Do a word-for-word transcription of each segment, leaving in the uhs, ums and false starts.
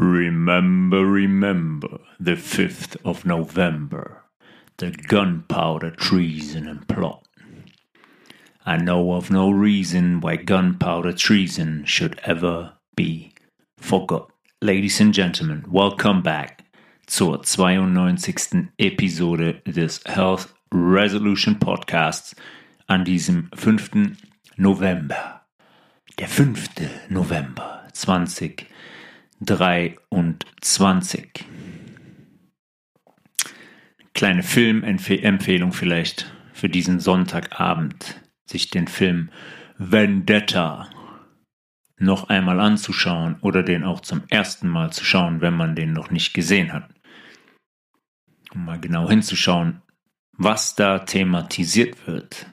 Remember, remember, the fifth of November, the gunpowder treason and plot. I know of no reason why gunpowder treason should ever be forgot. Ladies and gentlemen, welcome back zur zweiundneunzigsten Episode des Health Resolution Podcasts an diesem fünften November. Der fünfte November zwanzig dreiundzwanzig. Kleine Filmempfehlung vielleicht für diesen Sonntagabend, sich den Film Vendetta noch einmal anzuschauen oder den auch zum ersten Mal zu schauen, wenn man den noch nicht gesehen hat. Um mal genau hinzuschauen, was da thematisiert wird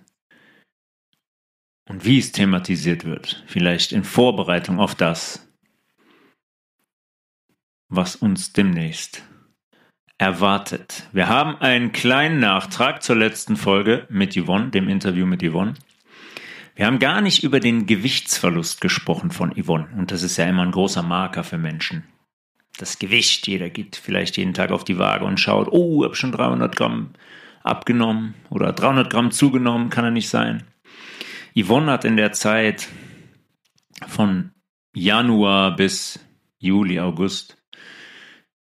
und wie es thematisiert wird, vielleicht in Vorbereitung auf das, was uns demnächst erwartet. Wir haben einen kleinen Nachtrag zur letzten Folge mit Yvonne, dem Interview mit Yvonne. Wir haben gar nicht über den Gewichtsverlust gesprochen von Yvonne. Und das ist ja immer ein großer Marker für Menschen. Das Gewicht. Jeder geht vielleicht jeden Tag auf die Waage und schaut, oh, ich habe schon dreihundert Gramm abgenommen oder dreihundert Gramm zugenommen, kann ja nicht sein. Yvonne hat in der Zeit von Januar bis Juli, August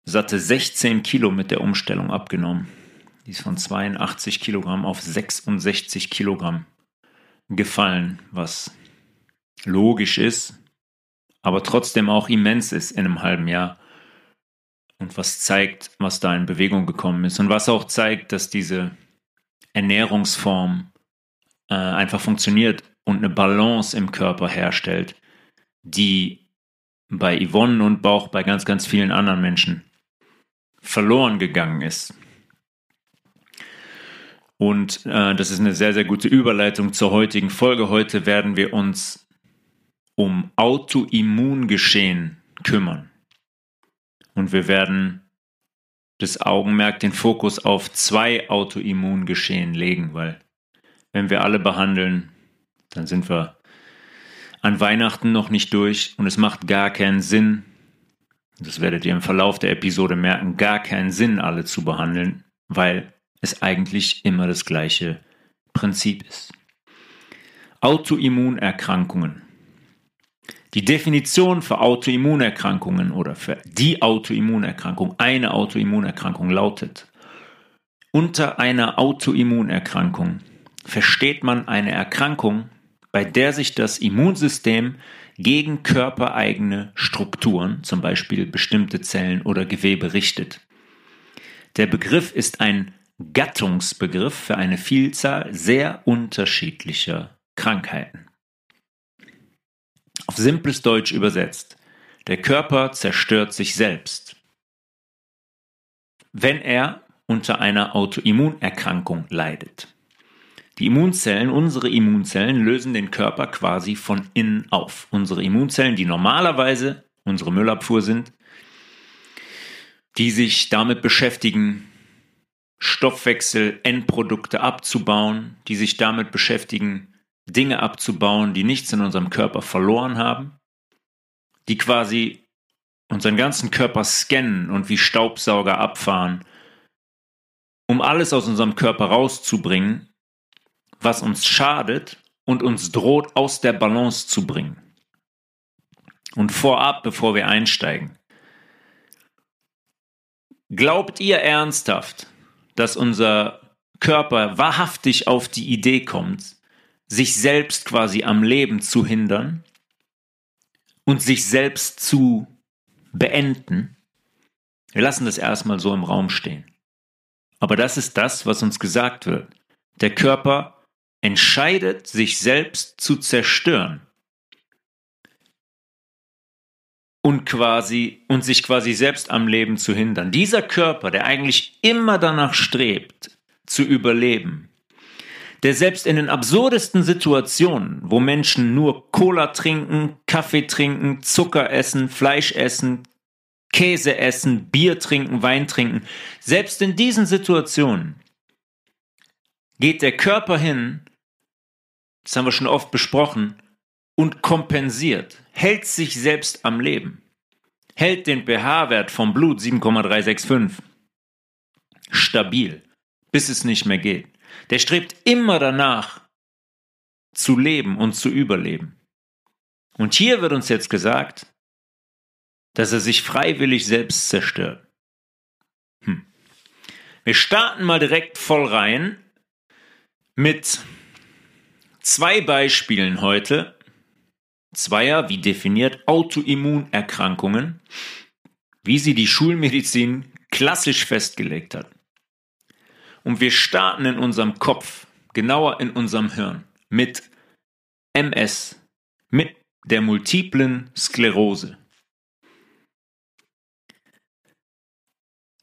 satte sechzehn Kilo mit der Umstellung abgenommen. Die ist von zweiundachtzig Kilogramm auf sechsundsechzig Kilogramm gefallen, was logisch ist, aber trotzdem auch immens ist in einem halben Jahr. Und was zeigt, was da in Bewegung gekommen ist und was auch zeigt, dass diese Ernährungsform äh, einfach funktioniert und eine Balance im Körper herstellt, die bei Yvonne und auch bei ganz, ganz vielen anderen Menschen verloren gegangen ist. Und äh, das ist eine sehr, sehr gute Überleitung zur heutigen Folge. Heute werden wir uns um Autoimmungeschehen kümmern. Und wir werden das Augenmerk, den Fokus auf zwei Autoimmungeschehen legen, weil wenn wir alle behandeln, dann sind wir an Weihnachten noch nicht durch und es macht gar keinen Sinn, das werdet ihr im Verlauf der Episode merken, gar keinen Sinn, alle zu behandeln, weil es eigentlich immer das gleiche Prinzip ist. Autoimmunerkrankungen. Die Definition für Autoimmunerkrankungen oder für die Autoimmunerkrankung, eine Autoimmunerkrankung lautet: Unter einer Autoimmunerkrankung versteht man eine Erkrankung, bei der sich das Immunsystem gegen körpereigene Strukturen, zum Beispiel bestimmte Zellen oder Gewebe, richtet. Der Begriff ist ein Gattungsbegriff für eine Vielzahl sehr unterschiedlicher Krankheiten. Auf simples Deutsch übersetzt: Der Körper zerstört sich selbst, wenn er unter einer Autoimmunerkrankung leidet. Die Immunzellen, unsere Immunzellen, lösen den Körper quasi von innen auf. Unsere Immunzellen, die normalerweise unsere Müllabfuhr sind, die sich damit beschäftigen, Stoffwechselendprodukte abzubauen, die sich damit beschäftigen, Dinge abzubauen, die nichts in unserem Körper verloren haben, die quasi unseren ganzen Körper scannen und wie Staubsauger abfahren, um alles aus unserem Körper rauszubringen, was uns schadet und uns droht, aus der Balance zu bringen. Und vorab, bevor wir einsteigen: Glaubt ihr ernsthaft, dass unser Körper wahrhaftig auf die Idee kommt, sich selbst quasi am Leben zu hindern und sich selbst zu beenden? Wir lassen das erstmal so im Raum stehen. Aber das ist das, was uns gesagt wird. Der Körper entscheidet, sich selbst zu zerstören und quasi und sich quasi selbst am Leben zu hindern. Dieser Körper, der eigentlich immer danach strebt, zu überleben, der selbst in den absurdesten Situationen, wo Menschen nur Cola trinken, Kaffee trinken, Zucker essen, Fleisch essen, Käse essen, Bier trinken, Wein trinken, selbst in diesen Situationen geht der Körper hin, das haben wir schon oft besprochen, und kompensiert, hält sich selbst am Leben. hält den pH-Wert vom Blut sieben Komma drei sechs fünf stabil, bis es nicht mehr geht. Der strebt immer danach, zu leben und zu überleben. Und hier wird uns jetzt gesagt, dass er sich freiwillig selbst zerstört. Hm. Wir starten mal direkt voll rein mit zwei Beispielen heute. Zweier, wie definiert, Autoimmunerkrankungen, wie sie die Schulmedizin klassisch festgelegt hat. Und wir starten in unserem Kopf, genauer in unserem Hirn, mit M S, mit der multiplen Sklerose.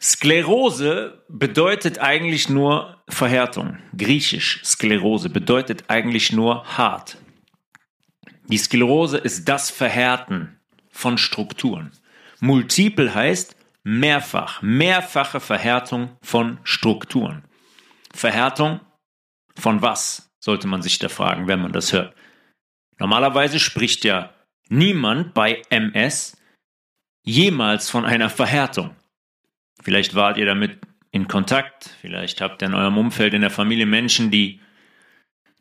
Sklerose bedeutet eigentlich nur Verhärtung. Griechisch Sklerose bedeutet eigentlich nur hart. Die Sklerose ist das Verhärten von Strukturen. Multiple heißt mehrfach, mehrfache Verhärtung von Strukturen. Verhärtung von was, sollte man sich da fragen, wenn man das hört. Normalerweise spricht ja niemand bei M S jemals von einer Verhärtung. Vielleicht wart ihr damit in Kontakt, vielleicht habt ihr in eurem Umfeld, in der Familie Menschen, die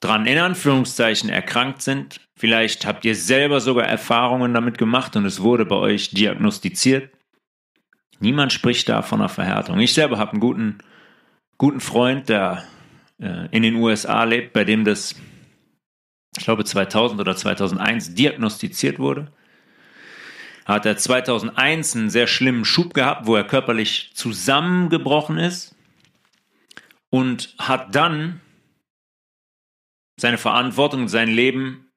dran in Anführungszeichen erkrankt sind. Vielleicht habt ihr selber sogar Erfahrungen damit gemacht und es wurde bei euch diagnostiziert. Niemand spricht da von einer Verhärtung. Ich selber habe einen guten, guten Freund, der äh, in den U S A lebt, bei dem das, ich glaube, zweitausend oder zweitausendeins diagnostiziert wurde. Hat er zweitausendeins einen sehr schlimmen Schub gehabt, wo er körperlich zusammengebrochen ist und hat dann seine Verantwortung, sein Leben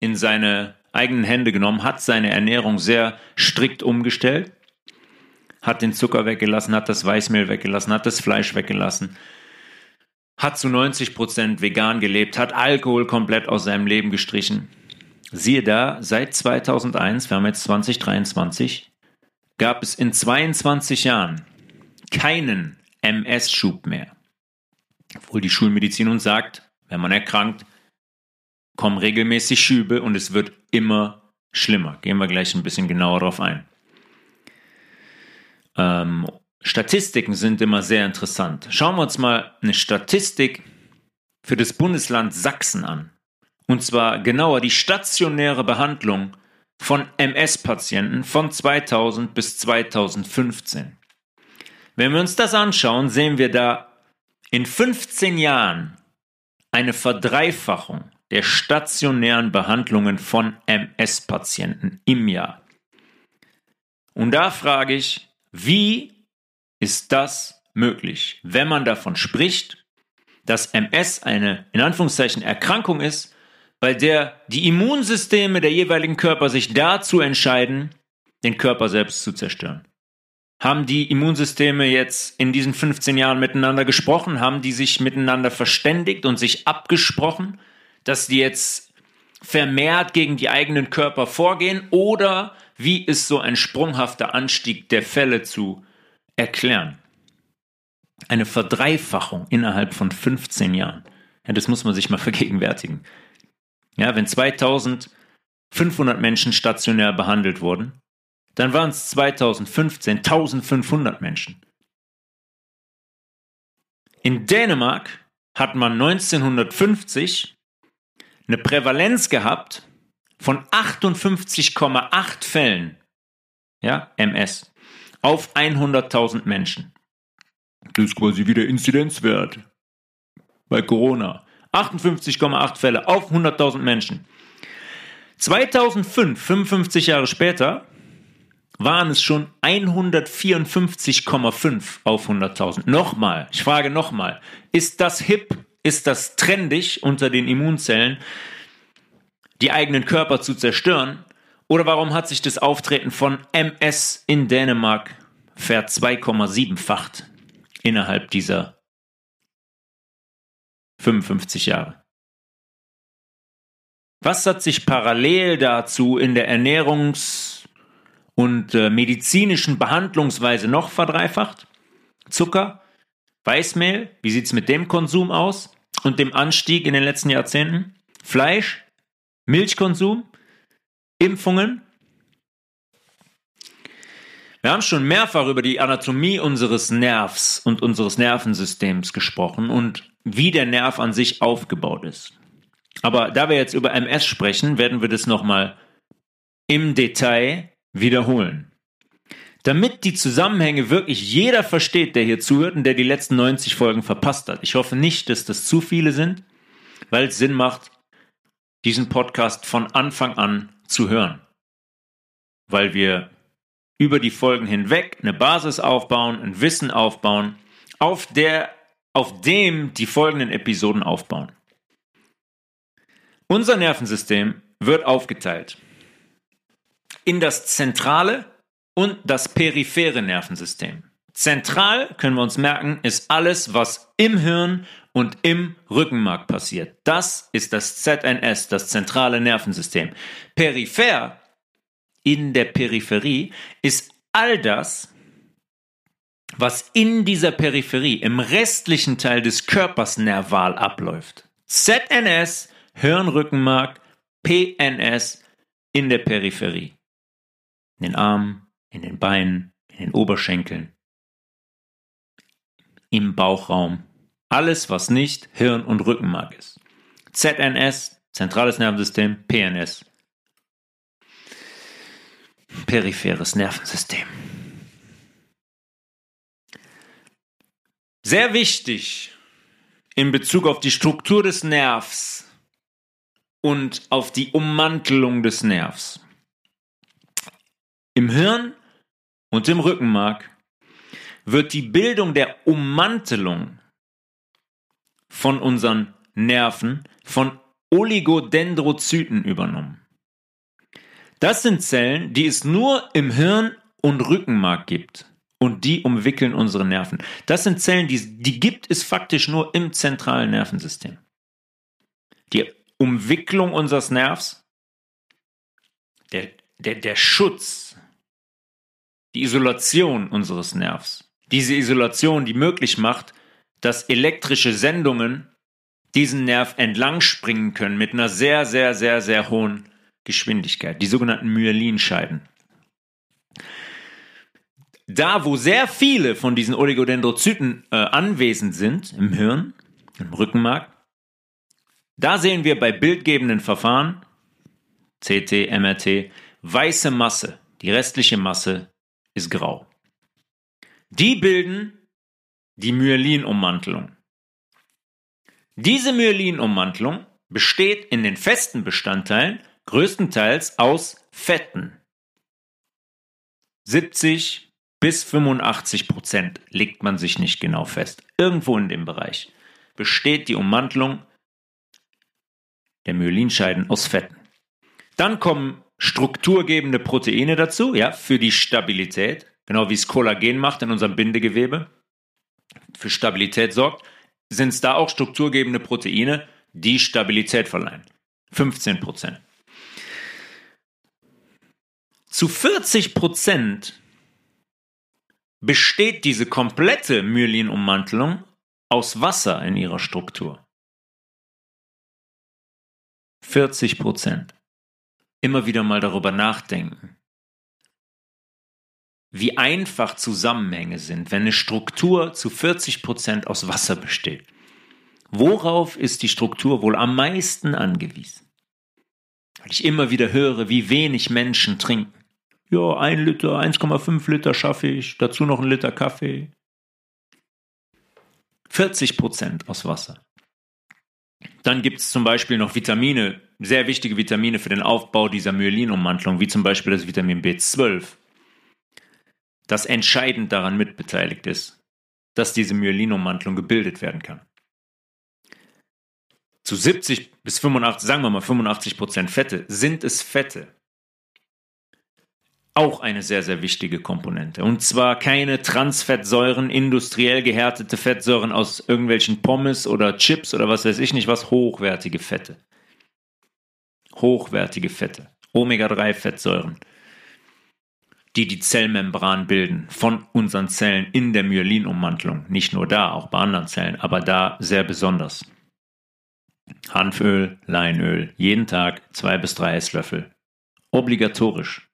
in seine eigenen Hände genommen, hat seine Ernährung sehr strikt umgestellt, hat den Zucker weggelassen, hat das Weißmehl weggelassen, hat das Fleisch weggelassen, hat zu neunzig Prozent vegan gelebt, hat Alkohol komplett aus seinem Leben gestrichen. Siehe da, seit zweitausendeins, wir haben jetzt zwanzig dreiundzwanzig, gab es in zweiundzwanzig Jahren keinen M S-Schub mehr. Obwohl die Schulmedizin uns sagt, wenn man erkrankt, kommen regelmäßig Schübe und es wird immer schlimmer. Gehen wir gleich ein bisschen genauer drauf ein. Ähm, Statistiken sind immer sehr interessant. Schauen wir uns mal eine Statistik für das Bundesland Sachsen an. Und zwar genauer die stationäre Behandlung von M S-Patienten von zweitausend bis zweitausendfünfzehn. Wenn wir uns das anschauen, sehen wir da in fünfzehn Jahren eine Verdreifachung der stationären Behandlungen von M S-Patienten im Jahr. Und da frage ich, wie ist das möglich, wenn man davon spricht, dass M S eine, in Anführungszeichen, Erkrankung ist, bei der die Immunsysteme der jeweiligen Körper sich dazu entscheiden, den Körper selbst zu zerstören. Haben die Immunsysteme jetzt in diesen fünfzehn Jahren miteinander gesprochen? Haben die sich miteinander verständigt und sich abgesprochen, dass die jetzt vermehrt gegen die eigenen Körper vorgehen? Oder wie ist so ein sprunghafter Anstieg der Fälle zu erklären? Eine Verdreifachung innerhalb von fünfzehn Jahren. Ja, das muss man sich mal vergegenwärtigen. Ja, wenn zweitausendfünfhundert Menschen stationär behandelt wurden, dann waren es zweitausendfünfzehn eintausendfünfhundert Menschen. In Dänemark hat man neunzehnhundertfünfzig eine Prävalenz gehabt von achtundfünfzig Komma acht Fällen, ja, M S, auf hunderttausend Menschen. Das ist quasi wie der Inzidenzwert bei Corona. achtundfünfzig Komma acht Fälle auf hunderttausend Menschen. zweitausendfünf, fünfundfünfzig Jahre später, waren es schon hundertvierundfünfzig Komma fünf auf hunderttausend. Nochmal, ich frage nochmal, ist das hip, ist das trendig unter den Immunzellen, die eigenen Körper zu zerstören? Oder warum hat sich das Auftreten von M S in Dänemark ver zwei Komma sieben-facht innerhalb dieser fünfundfünfzig Jahre? Was hat sich parallel dazu in der Ernährungs- und äh, medizinischen Behandlungsweise noch verdreifacht? Zucker, Weißmehl, wie sieht es mit dem Konsum aus und dem Anstieg in den letzten Jahrzehnten? Fleisch, Milchkonsum, Impfungen. Wir haben schon mehrfach über die Anatomie unseres Nervs und unseres Nervensystems gesprochen und wie der Nerv an sich aufgebaut ist. Aber da wir jetzt über M S sprechen, werden wir das nochmal im Detail wiederholen. Damit die Zusammenhänge wirklich jeder versteht, der hier zuhört und der die letzten neunzig Folgen verpasst hat. Ich hoffe nicht, dass das zu viele sind, weil es Sinn macht, diesen Podcast von Anfang an zu hören. Weil wir über die Folgen hinweg eine Basis aufbauen, ein Wissen aufbauen, auf der, auf dem die folgenden Episoden aufbauen. Unser Nervensystem wird aufgeteilt in das zentrale und das periphere Nervensystem. Zentral, können wir uns merken, ist alles, was im Hirn und im Rückenmark passiert. Das ist das Z N S, das zentrale Nervensystem. Peripher, in der Peripherie, ist all das, was in dieser Peripherie, im restlichen Teil des Körpers nerval abläuft. Z N S, Hirnrückenmark, P N S in der Peripherie. In den Armen, in den Beinen, in den Oberschenkeln, im Bauchraum. Alles, was nicht Hirn und Rückenmark ist. Z N S, zentrales Nervensystem, P N S, peripheres Nervensystem. Sehr wichtig in Bezug auf die Struktur des Nervs und auf die Ummantelung des Nervs. Im Hirn und im Rückenmark wird die Bildung der Ummantelung von unseren Nerven von Oligodendrozyten übernommen. Das sind Zellen, die es nur im Hirn und Rückenmark gibt und die umwickeln unsere Nerven. Das sind Zellen, die, die gibt es faktisch nur im zentralen Nervensystem. Die Umwicklung unseres Nervs, der, der, der Schutz, die Isolation unseres Nervs, diese Isolation, die möglich macht, dass elektrische Sendungen diesen Nerv entlang springen können mit einer sehr, sehr, sehr, sehr hohen Geschwindigkeit, die sogenannten Myelinscheiden. Da, wo sehr viele von diesen Oligodendrozyten äh, anwesend sind, im Hirn, im Rückenmark, da sehen wir bei bildgebenden Verfahren, C T, M R T, weiße Masse. Die restliche Masse ist grau. Die bilden die Myelinummantelung. Diese Myelinummantelung besteht in den festen Bestandteilen größtenteils aus Fetten. siebzig bis fünfundachtzig Prozent, legt man sich nicht genau fest. Irgendwo in dem Bereich besteht die Ummantelung der Myelinscheiden aus Fetten. Dann kommen strukturgebende Proteine dazu, ja, für die Stabilität, genau wie es Kollagen macht in unserem Bindegewebe. Für Stabilität sorgt, sind es da auch strukturgebende Proteine, die Stabilität verleihen. fünfzehn Prozent. Zu vierzig Prozent besteht diese komplette Myelinummantelung aus Wasser in ihrer Struktur. vierzig Prozent. Immer wieder mal darüber nachdenken, wie einfach Zusammenhänge sind, wenn eine Struktur zu vierzig Prozent aus Wasser besteht. Worauf ist die Struktur wohl am meisten angewiesen? Weil ich immer wieder höre, wie wenig Menschen trinken. Ja, ein Liter, eins Komma fünf Liter schaffe ich, dazu noch ein Liter Kaffee. vierzig Prozent aus Wasser. Dann gibt es zum Beispiel noch Vitamine, sehr wichtige Vitamine für den Aufbau dieser Myelinummantelung, wie zum Beispiel das Vitamin B zwölf. Das entscheidend daran mitbeteiligt ist, dass diese Myelinummantelung gebildet werden kann. Zu siebzig bis fünfundachtzig, sagen wir mal fünfundachtzig Prozent Fette, sind es Fette. Auch eine sehr, sehr wichtige Komponente. Und zwar keine Transfettsäuren, industriell gehärtete Fettsäuren aus irgendwelchen Pommes oder Chips oder was weiß ich nicht was, hochwertige Fette. Hochwertige Fette. Omega drei Fettsäuren. Die die Zellmembran bilden von unseren Zellen in der Myelinummantelung. Nicht nur da, auch bei anderen Zellen, aber da sehr besonders. Hanföl, Leinöl, jeden Tag zwei bis drei Esslöffel. Obligatorisch.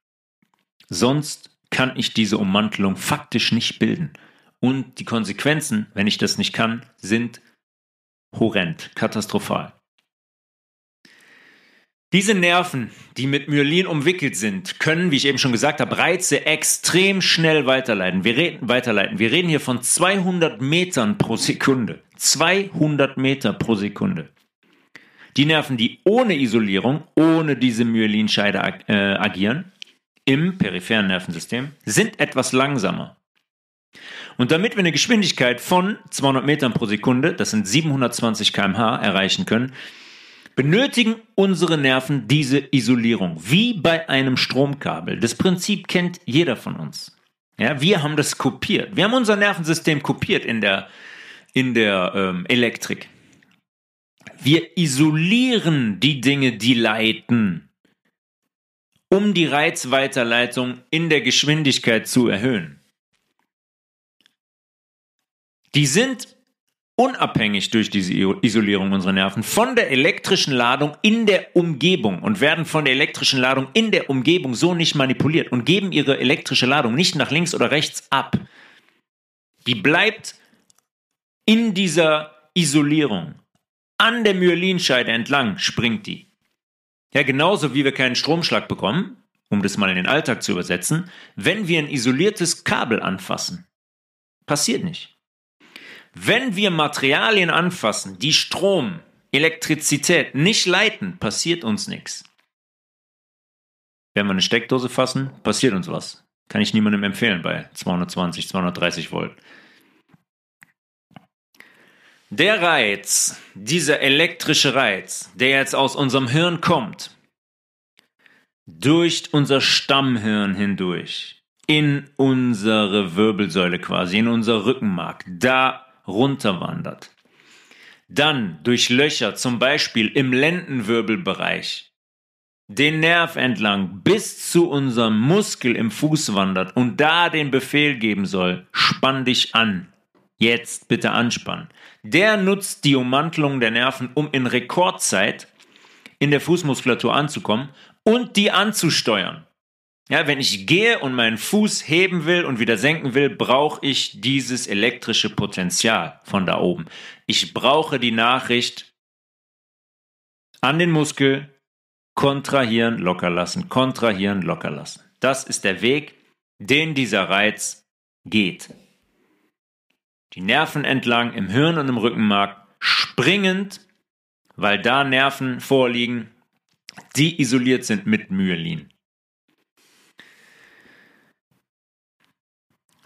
Sonst kann ich diese Ummantelung faktisch nicht bilden. Und die Konsequenzen, wenn ich das nicht kann, sind horrend, katastrophal. Diese Nerven, die mit Myelin umwickelt sind, können, wie ich eben schon gesagt habe, Reize extrem schnell weiterleiten. Wir reden, weiterleiten. Wir reden hier von zweihundert Metern pro Sekunde. zweihundert Meter pro Sekunde. Die Nerven, die ohne Isolierung, ohne diese Myelinscheide ag- äh, agieren, im peripheren Nervensystem, sind etwas langsamer. Und damit wir eine Geschwindigkeit von zweihundert Metern pro Sekunde, das sind siebenhundertzwanzig Kilometer pro Stunde, erreichen können, benötigen unsere Nerven diese Isolierung, wie bei einem Stromkabel. Das Prinzip kennt jeder von uns. Ja, wir haben das kopiert. Wir haben unser Nervensystem kopiert in der, in der ähm, Elektrik. Wir isolieren die Dinge, die leiten, um die Reizweiterleitung in der Geschwindigkeit zu erhöhen. Die sind unabhängig durch diese Isolierung unserer Nerven von der elektrischen Ladung in der Umgebung und werden von der elektrischen Ladung in der Umgebung so nicht manipuliert und geben ihre elektrische Ladung nicht nach links oder rechts ab. Die bleibt in dieser Isolierung. An der Myelinscheide entlang springt die. Ja, genauso wie wir keinen Stromschlag bekommen, um das mal in den Alltag zu übersetzen, wenn wir ein isoliertes Kabel anfassen. Passiert nicht. Wenn wir Materialien anfassen, die Strom, Elektrizität nicht leiten, passiert uns nichts. Wenn wir eine Steckdose fassen, passiert uns was. Kann ich niemandem empfehlen bei zweihundertzwanzig, zweihundertdreißig Volt. Der Reiz, dieser elektrische Reiz, der jetzt aus unserem Hirn kommt, durch unser Stammhirn hindurch, in unsere Wirbelsäule quasi, in unser Rückenmark, da runterwandert. Dann durch Löcher, zum Beispiel im Lendenwirbelbereich, den Nerv entlang bis zu unserem Muskel im Fuß wandert und da den Befehl geben soll, spann dich an, jetzt bitte anspannen. Der nutzt die Ummantelung der Nerven, um in Rekordzeit in der Fußmuskulatur anzukommen und die anzusteuern. Ja, wenn ich gehe und meinen Fuß heben will und wieder senken will, brauche ich dieses elektrische Potenzial von da oben. Ich brauche die Nachricht an den Muskel, kontrahieren, locker lassen, kontrahieren, locker lassen. Das ist der Weg, den dieser Reiz geht. Die Nerven entlang im Hirn und im Rückenmark springend, weil da Nerven vorliegen, die isoliert sind mit Myelin.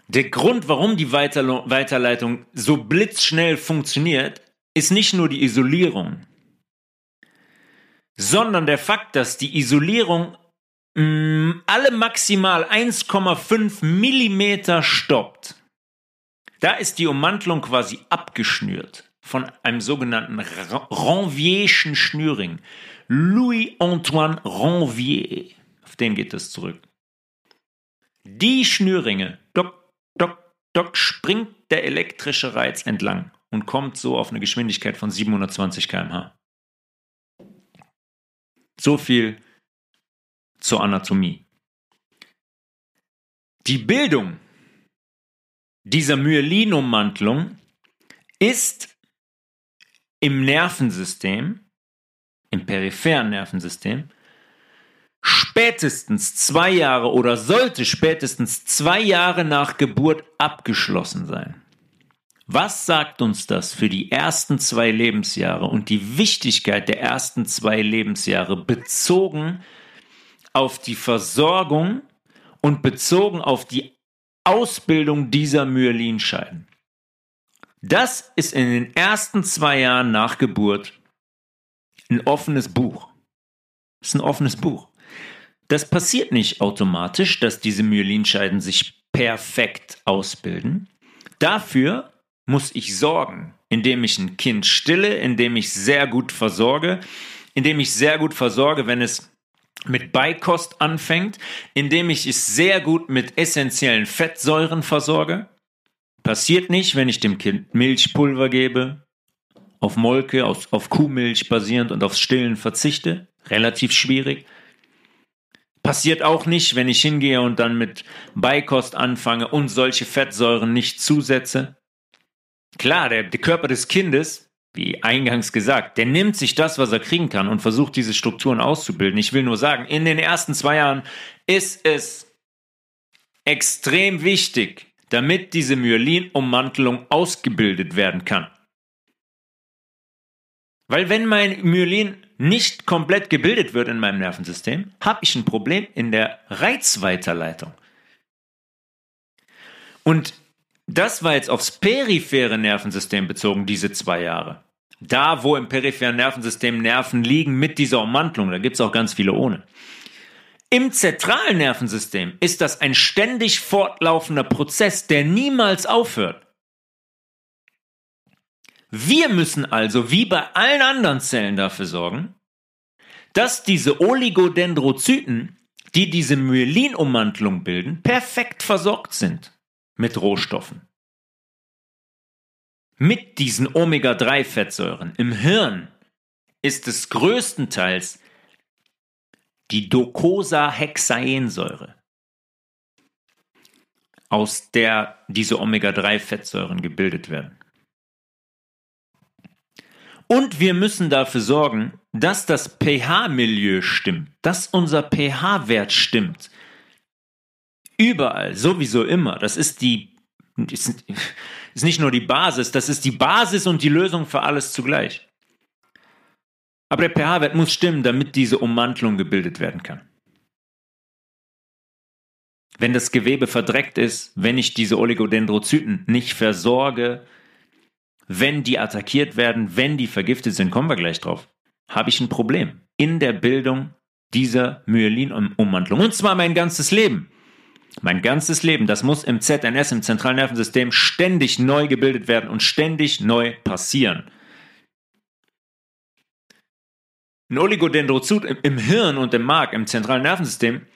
Der Grund, warum die Weiterleitung so blitzschnell funktioniert, ist nicht nur die Isolierung, sondern der Fakt, dass die Isolierung mh, alle maximal eins Komma fünf Millimeter stoppt. Da ist die Ummantelung quasi abgeschnürt von einem sogenannten Ranvierschen Schnürring. Louis-Antoine Ranvier, auf den geht das zurück. Die Schnürringe, dock, dock, dock, springt der elektrische Reiz entlang und kommt so auf eine Geschwindigkeit von siebenhundertzwanzig Kilometer pro Stunde. So viel zur Anatomie. Die Bildung dieser Myelin-Ummantelung ist im Nervensystem, im peripheren Nervensystem, spätestens zwei Jahre oder sollte spätestens zwei Jahre nach Geburt abgeschlossen sein. Was sagt uns das für die ersten zwei Lebensjahre und die Wichtigkeit der ersten zwei Lebensjahre bezogen auf die Versorgung und bezogen auf die Ausbildung dieser Myelinscheiden? Das ist in den ersten zwei Jahren nach Geburt ein offenes Buch. Das ist ein offenes Buch. Das passiert nicht automatisch, dass diese Myelinscheiden sich perfekt ausbilden. Dafür muss ich sorgen, indem ich ein Kind stille, indem ich sehr gut versorge, indem ich sehr gut versorge, wenn es mit Beikost anfängt, indem ich es sehr gut mit essentiellen Fettsäuren versorge. Passiert nicht, wenn ich dem Kind Milchpulver gebe, auf Molke, auf, auf Kuhmilch basierend und aufs Stillen verzichte. Relativ schwierig. Passiert auch nicht, wenn ich hingehe und dann mit Beikost anfange und solche Fettsäuren nicht zusetze. Klar, der, der Körper des Kindes, wie eingangs gesagt, der nimmt sich das, was er kriegen kann und versucht, diese Strukturen auszubilden. Ich will nur sagen, in den ersten zwei Jahren ist es extrem wichtig, damit diese Myelin-Ummantelung ausgebildet werden kann. Weil wenn mein Myelin nicht komplett gebildet wird in meinem Nervensystem, habe ich ein Problem in der Reizweiterleitung. Und das war jetzt aufs periphere Nervensystem bezogen, diese zwei Jahre. Da, wo im peripheren Nervensystem Nerven liegen mit dieser Ummantelung, da gibt es auch ganz viele ohne. Im zentralen Nervensystem ist das ein ständig fortlaufender Prozess, der niemals aufhört. Wir müssen also, wie bei allen anderen Zellen, dafür sorgen, dass diese Oligodendrozyten, die diese Myelinummantelung bilden, perfekt versorgt sind mit Rohstoffen. Mit diesen Omega drei Fettsäuren im Hirn ist es größtenteils die Docosahexaensäure, aus der diese Omega drei Fettsäuren gebildet werden. Und wir müssen dafür sorgen, dass das pH-Milieu stimmt, dass unser pH-Wert stimmt. Überall, sowieso immer. Das ist die, ist nicht nur die Basis, das ist die Basis und die Lösung für alles zugleich. Aber der pH-Wert muss stimmen, damit diese Ummantelung gebildet werden kann. Wenn das Gewebe verdreckt ist, wenn ich diese Oligodendrozyten nicht versorge, wenn die attackiert werden, wenn die vergiftet sind, kommen wir gleich drauf, habe ich ein Problem in der Bildung dieser Myelinummantlung. Und zwar mein ganzes Leben. Mein ganzes Leben, das muss im Z N S, im zentralen Nervensystem, ständig neu gebildet werden und ständig neu passieren. Ein Oligodendrozyt im Hirn und im Mark, im zentralen Nervensystem,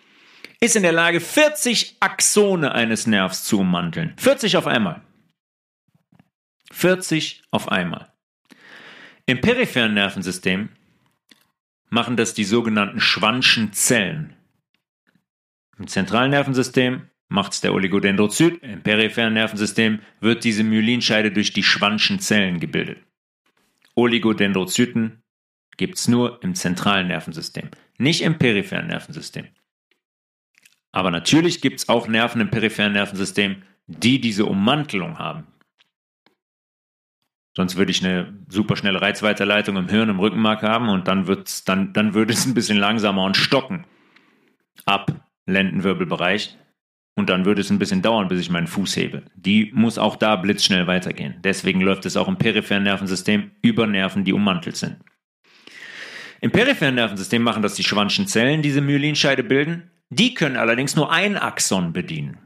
ist in der Lage, vierzig Axone eines Nervs zu ummanteln. vierzig auf einmal. vierzig auf einmal. Im peripheren Nervensystem machen das die sogenannten Schwanzchenzellen. Im zentralen Nervensystem macht es der Oligodendrozyt. Im peripheren Nervensystem wird diese Myelinscheide durch die Schwanzchenzellen gebildet. Oligodendrozyten gibt es nur im zentralen Nervensystem, nicht im peripheren Nervensystem. Aber natürlich gibt es auch Nerven im peripheren Nervensystem, die diese Ummantelung haben. Sonst würde ich eine superschnelle Reizweiterleitung im Hirn, im Rückenmark haben und dann, wird's, dann, dann würde es ein bisschen langsamer und stocken. Ab Lendenwirbelbereich. Und dann würde es ein bisschen dauern, bis ich meinen Fuß hebe. Die muss auch da blitzschnell weitergehen. Deswegen läuft es auch im peripheren Nervensystem über Nerven, die ummantelt sind. Im peripheren Nervensystem machen das die Schwanzchenzellen, diese Myelinscheide bilden. Die können allerdings nur ein Axon bedienen.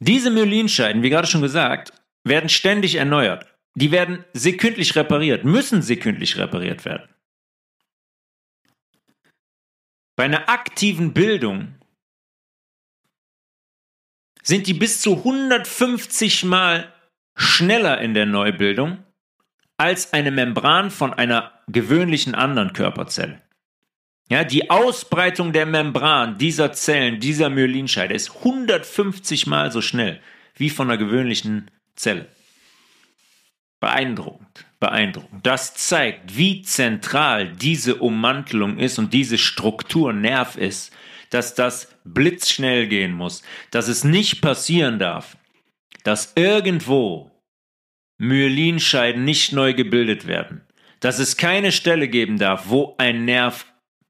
Diese Myelinscheiden, wie gerade schon gesagt, werden ständig erneuert. Die werden sekündlich repariert, müssen sekündlich repariert werden. Bei einer aktiven Bildung sind die bis zu hundertfünfzig Mal schneller in der Neubildung als eine Membran von einer gewöhnlichen anderen Körperzelle. Ja, die Ausbreitung der Membran dieser Zellen, dieser Myelinscheide, ist hundertfünfzig Mal so schnell wie von einer gewöhnlichen Zelle. Beeindruckend, beeindruckend. Das zeigt, wie zentral diese Ummantelung ist und diese Struktur Nerv ist, dass das blitzschnell gehen muss, dass es nicht passieren darf, dass irgendwo Myelinscheiden nicht neu gebildet werden, dass es keine Stelle geben darf, wo ein Nerv,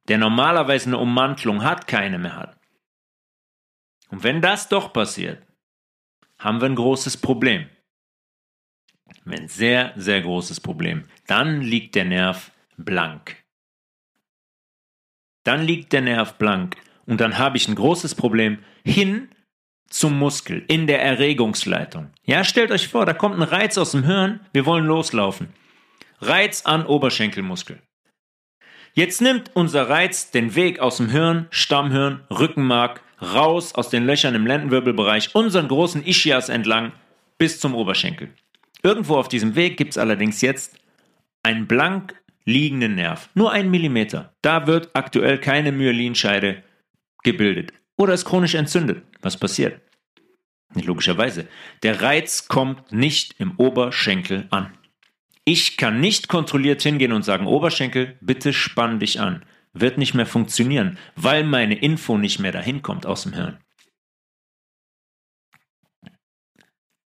der normalerweise eine Ummantelung hat, keine mehr hat. Und wenn das doch passiert, haben wir ein großes Problem. Ein sehr, sehr großes Problem. Dann liegt der Nerv blank. Dann liegt der Nerv blank und dann habe ich ein großes Problem hin zum Muskel, in der Erregungsleitung. Ja, stellt euch vor, da kommt ein Reiz aus dem Hirn, wir wollen loslaufen. Reiz an Oberschenkelmuskel. Jetzt nimmt unser Reiz den Weg aus dem Hirn, Stammhirn, Rückenmark, raus aus den Löchern im Lendenwirbelbereich, unseren großen Ischias entlang bis zum Oberschenkel. Irgendwo auf diesem Weg gibt es allerdings jetzt einen blank liegenden Nerv. Nur ein Millimeter. Da wird aktuell keine Myelinscheide gebildet oder ist chronisch entzündet. Was passiert? Logischerweise. Der Reiz kommt nicht im Oberschenkel an. Ich kann nicht kontrolliert hingehen und sagen, Oberschenkel, bitte spann dich an. Wird nicht mehr funktionieren, weil meine Info nicht mehr dahin kommt aus dem Hirn.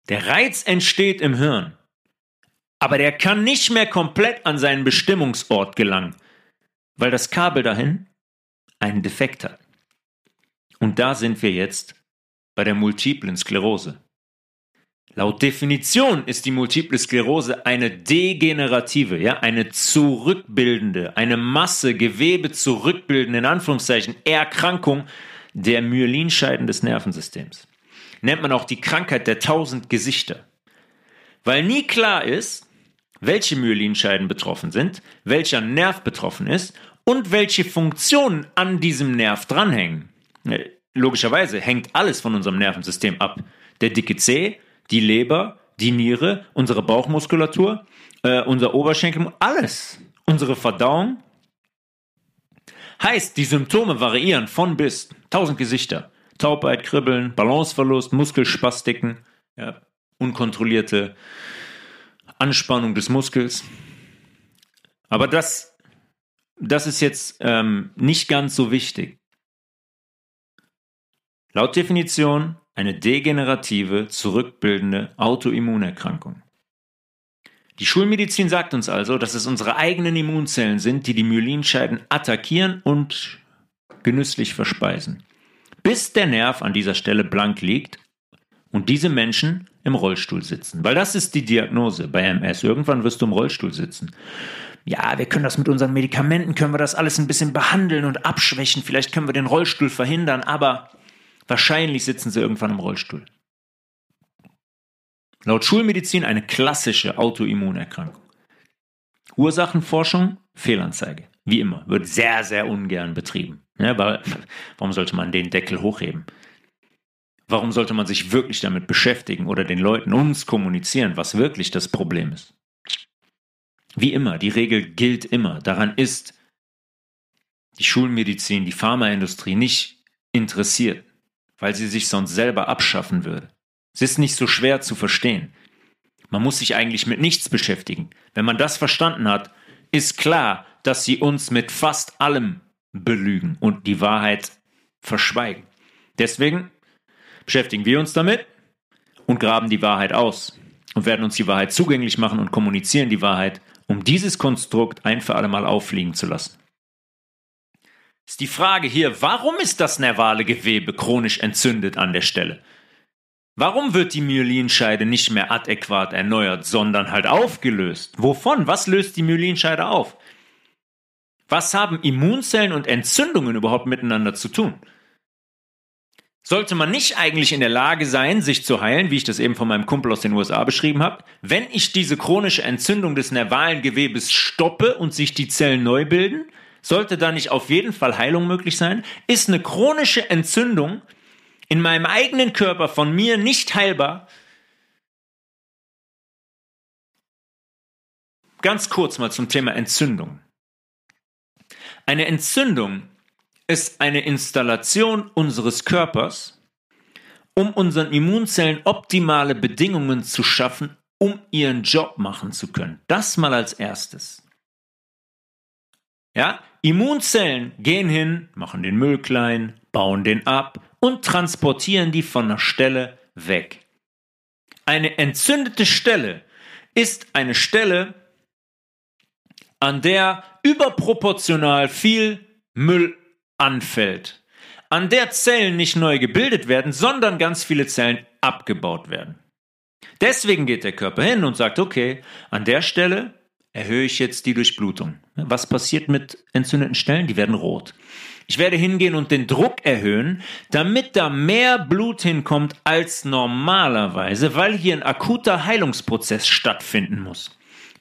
Der Reiz entsteht im Hirn, aber der kann nicht mehr komplett an seinen Bestimmungsort gelangen, weil das Kabel dahin einen Defekt hat. Und da sind wir jetzt bei der multiplen Sklerose. Laut Definition ist die multiple Sklerose eine degenerative, ja, eine zurückbildende, eine Masse, Gewebe zurückbildende, in Anführungszeichen, Erkrankung der Myelinscheiden des Nervensystems. Nennt man auch die Krankheit der tausend Gesichter. Weil nie klar ist, welche Myelinscheiden betroffen sind, welcher Nerv betroffen ist und welche Funktionen an diesem Nerv dranhängen. Logischerweise hängt alles von unserem Nervensystem ab. Der dicke Zeh, die Leber, die Niere, unsere Bauchmuskulatur, äh, unser Oberschenkel, alles. Unsere Verdauung. Heißt, die Symptome variieren von bis. Tausend Gesichter. Taubheit, Kribbeln, Balanceverlust, Muskelspastiken, ja, unkontrollierte Anspannung des Muskels. Aber das, das ist jetzt ähm, nicht ganz so wichtig. Laut Definition eine degenerative, zurückbildende Autoimmunerkrankung. Die Schulmedizin sagt uns also, dass es unsere eigenen Immunzellen sind, die die Myelinscheiden attackieren und genüsslich verspeisen, bis der Nerv an dieser Stelle blank liegt und diese Menschen im Rollstuhl sitzen. Weil das ist die Diagnose bei M S. Irgendwann wirst du im Rollstuhl sitzen. Ja, wir können das mit unseren Medikamenten, können wir das alles ein bisschen behandeln und abschwächen. Vielleicht können wir den Rollstuhl verhindern, aber wahrscheinlich sitzen sie irgendwann im Rollstuhl. Laut Schulmedizin eine klassische Autoimmunerkrankung. Ursachenforschung, Fehlanzeige. Wie immer, wird sehr, sehr ungern betrieben. Ja, weil, warum sollte man den Deckel hochheben? Warum sollte man sich wirklich damit beschäftigen oder den Leuten uns kommunizieren, was wirklich das Problem ist? Wie immer, die Regel gilt immer. Daran ist die Schulmedizin, die Pharmaindustrie nicht interessiert, weil sie sich sonst selber abschaffen würde. Es ist nicht so schwer zu verstehen. Man muss sich eigentlich mit nichts beschäftigen. Wenn man das verstanden hat, ist klar, dass sie uns mit fast allem belügen und die Wahrheit verschweigen. Deswegen beschäftigen wir uns damit und graben die Wahrheit aus und werden uns die Wahrheit zugänglich machen und kommunizieren die Wahrheit, um dieses Konstrukt ein für alle Mal auffliegen zu lassen. Ist die Frage hier, warum ist das nervale Gewebe chronisch entzündet an der Stelle? Warum wird die Myelinscheide nicht mehr adäquat erneuert, sondern halt aufgelöst? Wovon? Was löst die Myelinscheide auf? Was haben Immunzellen und Entzündungen überhaupt miteinander zu tun? Sollte man nicht eigentlich in der Lage sein, sich zu heilen, wie ich das eben von meinem Kumpel aus den U S A beschrieben habe, wenn ich diese chronische Entzündung des nervalen Gewebes stoppe und sich die Zellen neu bilden? Sollte da nicht auf jeden Fall Heilung möglich sein? Ist eine chronische Entzündung in meinem eigenen Körper von mir nicht heilbar? Ganz kurz mal zum Thema Entzündung. Eine Entzündung ist eine Installation unseres Körpers, um unseren Immunzellen optimale Bedingungen zu schaffen, um ihren Job machen zu können. Das mal als erstes. Ja, Immunzellen gehen hin, machen den Müll klein, bauen den ab und transportieren die von der Stelle weg. Eine entzündete Stelle ist eine Stelle, an der überproportional viel Müll anfällt, an der Zellen nicht neu gebildet werden, sondern ganz viele Zellen abgebaut werden. Deswegen geht der Körper hin und sagt, okay, an der Stelle erhöhe ich jetzt die Durchblutung. Was passiert mit entzündeten Stellen? Die werden rot. Ich werde hingehen und den Druck erhöhen, damit da mehr Blut hinkommt als normalerweise, weil hier ein akuter Heilungsprozess stattfinden muss.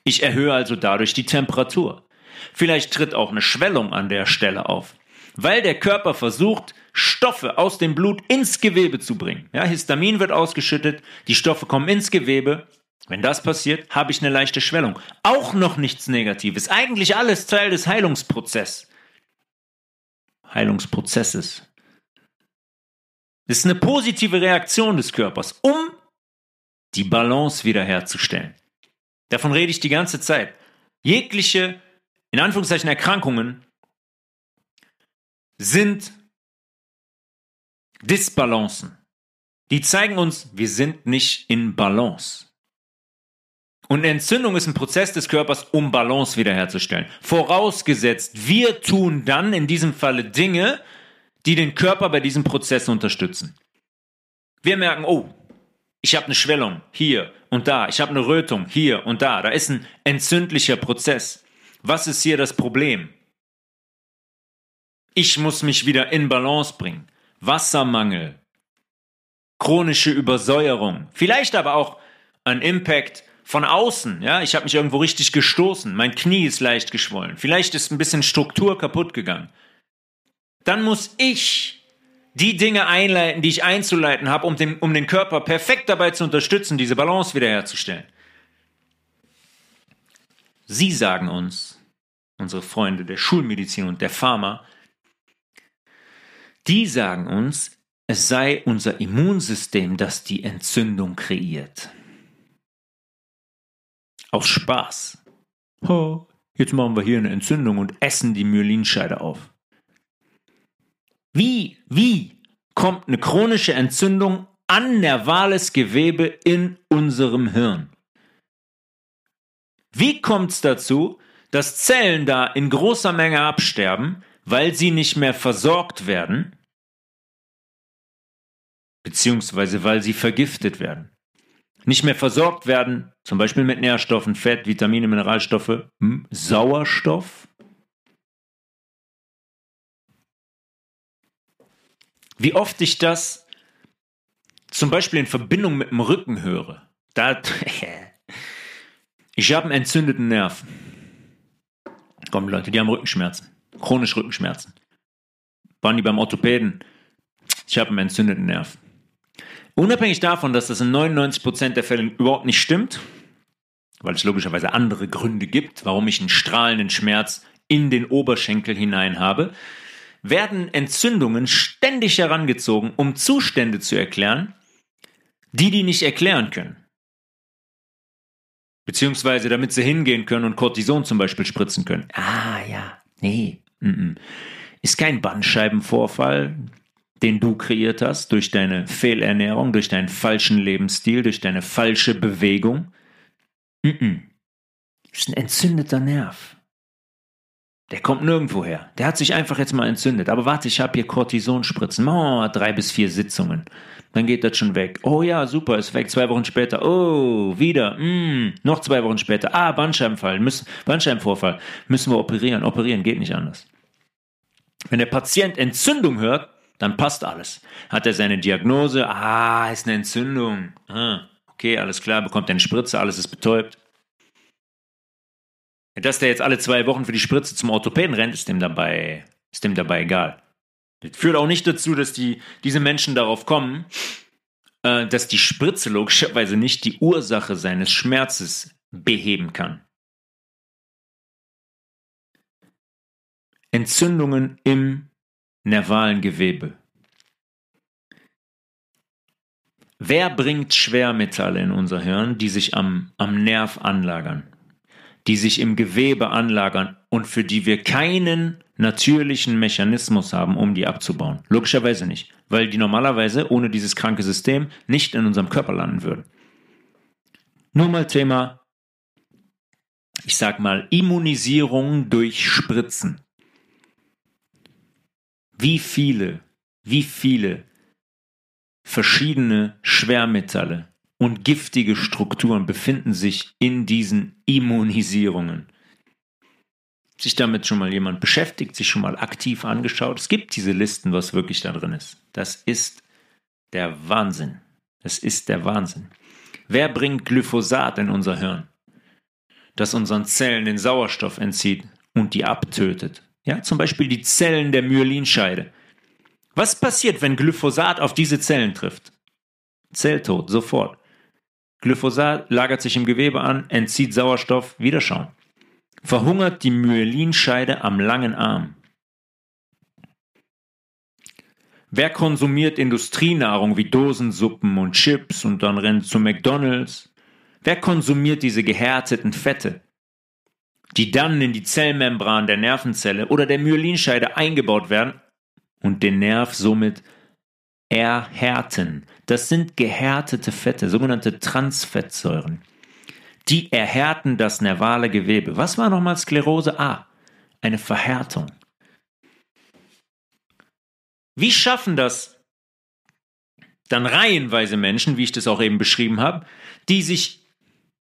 Ich erhöhe also dadurch die Temperatur. Vielleicht tritt auch eine Schwellung an der Stelle auf, weil der Körper versucht, Stoffe aus dem Blut ins Gewebe zu bringen. Ja, Histamin wird ausgeschüttet, die Stoffe kommen ins Gewebe Wenn das passiert, habe ich eine leichte Schwellung. Auch noch nichts Negatives. Eigentlich alles Teil des Heilungsprozesses. Heilungsprozesses. Das ist eine positive Reaktion des Körpers, um die Balance wiederherzustellen. Davon rede ich die ganze Zeit. Jegliche, in Anführungszeichen, Erkrankungen sind Disbalancen. Die zeigen uns, wir sind nicht in Balance. Und Entzündung ist ein Prozess des Körpers, um Balance wiederherzustellen. Vorausgesetzt, wir tun dann in diesem Falle Dinge, die den Körper bei diesem Prozess unterstützen. Wir merken, oh, ich habe eine Schwellung hier und da, ich habe eine Rötung hier und da, da ist ein entzündlicher Prozess. Was ist hier das Problem? Ich muss mich wieder in Balance bringen. Wassermangel, chronische Übersäuerung, vielleicht aber auch ein Impact von außen, ja, ich habe mich irgendwo richtig gestoßen, mein Knie ist leicht geschwollen, vielleicht ist ein bisschen Struktur kaputt gegangen. Dann muss ich die Dinge einleiten, die ich einzuleiten habe, um den, um den Körper perfekt dabei zu unterstützen, diese Balance wiederherzustellen. Sie sagen uns, unsere Freunde der Schulmedizin und der Pharma, die sagen uns, es sei unser Immunsystem, das die Entzündung kreiert. Aus Spaß. Oh, jetzt machen wir hier eine Entzündung und essen die Myelinscheide auf. Wie, wie kommt eine chronische Entzündung an nervales Gewebe in unserem Hirn? Wie kommt es dazu, dass Zellen da in großer Menge absterben, weil sie nicht mehr versorgt werden, beziehungsweise weil sie vergiftet werden? Nicht mehr versorgt werden, zum Beispiel mit Nährstoffen, Fett, Vitamine, Mineralstoffe, Sauerstoff. Wie oft ich das zum Beispiel in Verbindung mit dem Rücken höre. Da, ich habe einen entzündeten Nerv. Kommen Leute, die haben Rückenschmerzen, chronisch Rückenschmerzen. Waren die beim Orthopäden? Ich habe einen entzündeten Nerv. Unabhängig davon, dass das in neunundneunzig Prozent der Fälle überhaupt nicht stimmt, weil es logischerweise andere Gründe gibt, warum ich einen strahlenden Schmerz in den Oberschenkel hinein habe, werden Entzündungen ständig herangezogen, um Zustände zu erklären, die die nicht erklären können. Beziehungsweise damit sie hingehen können und Cortison zum Beispiel spritzen können. Ah ja, nee, m-m. Ist kein Bandscheibenvorfall, den du kreiert hast durch deine Fehlernährung, durch deinen falschen Lebensstil, durch deine falsche Bewegung. Mm-mm. Das ist ein entzündeter Nerv. Der kommt nirgendwo her. Der hat sich einfach jetzt mal entzündet. Aber warte, ich habe hier Cortisonspritzen. Machen wir drei bis vier Sitzungen. Dann geht das schon weg. Oh ja, super, ist weg. Zwei Wochen später. Oh, wieder. Mm, noch zwei Wochen später. Ah, Bandscheibenfall. Müssen, Bandscheibenvorfall. Müssen wir operieren. Operieren geht nicht anders. Wenn der Patient Entzündung hört, dann passt alles. Hat er seine Diagnose? Ah, ist eine Entzündung. Ah, okay, alles klar, bekommt er eine Spritze, alles ist betäubt. Dass der jetzt alle zwei Wochen für die Spritze zum Orthopäden rennt, ist dem dabei, ist dem dabei egal. Das führt auch nicht dazu, dass die, diese Menschen darauf kommen, äh, dass die Spritze logischerweise nicht die Ursache seines Schmerzes beheben kann. Entzündungen im nervalen Gewebe. Wer bringt Schwermetalle in unser Hirn, die sich am, am Nerv anlagern, die sich im Gewebe anlagern und für die wir keinen natürlichen Mechanismus haben, um die abzubauen? Logischerweise nicht, weil die normalerweise ohne dieses kranke System nicht in unserem Körper landen würden. Nur mal Thema, ich sag mal, Immunisierung durch Spritzen. Wie viele, wie viele verschiedene Schwermetalle und giftige Strukturen befinden sich in diesen Immunisierungen? Hat sich damit schon mal jemand beschäftigt, sich schon mal aktiv angeschaut? Es gibt diese Listen, was wirklich da drin ist. Das ist der Wahnsinn. Das ist der Wahnsinn. Wer bringt Glyphosat in unser Hirn, das unseren Zellen den Sauerstoff entzieht und die abtötet? Ja, zum Beispiel die Zellen der Myelinscheide. Was passiert, wenn Glyphosat auf diese Zellen trifft? Zelltod, sofort. Glyphosat lagert sich im Gewebe an, entzieht Sauerstoff, Wiederschauen. Verhungert die Myelinscheide am langen Arm. Wer konsumiert Industrienahrung wie Dosensuppen und Chips und dann rennt zu McDonalds? Wer konsumiert diese gehärteten Fette, die dann in die Zellmembran der Nervenzelle oder der Myelinscheide eingebaut werden und den Nerv somit erhärten? Das sind gehärtete Fette, sogenannte Transfettsäuren. Die erhärten das nervale Gewebe. Was war nochmal Sklerose A? Eine Verhärtung. Wie schaffen das dann reihenweise Menschen, wie ich das auch eben beschrieben habe, die sich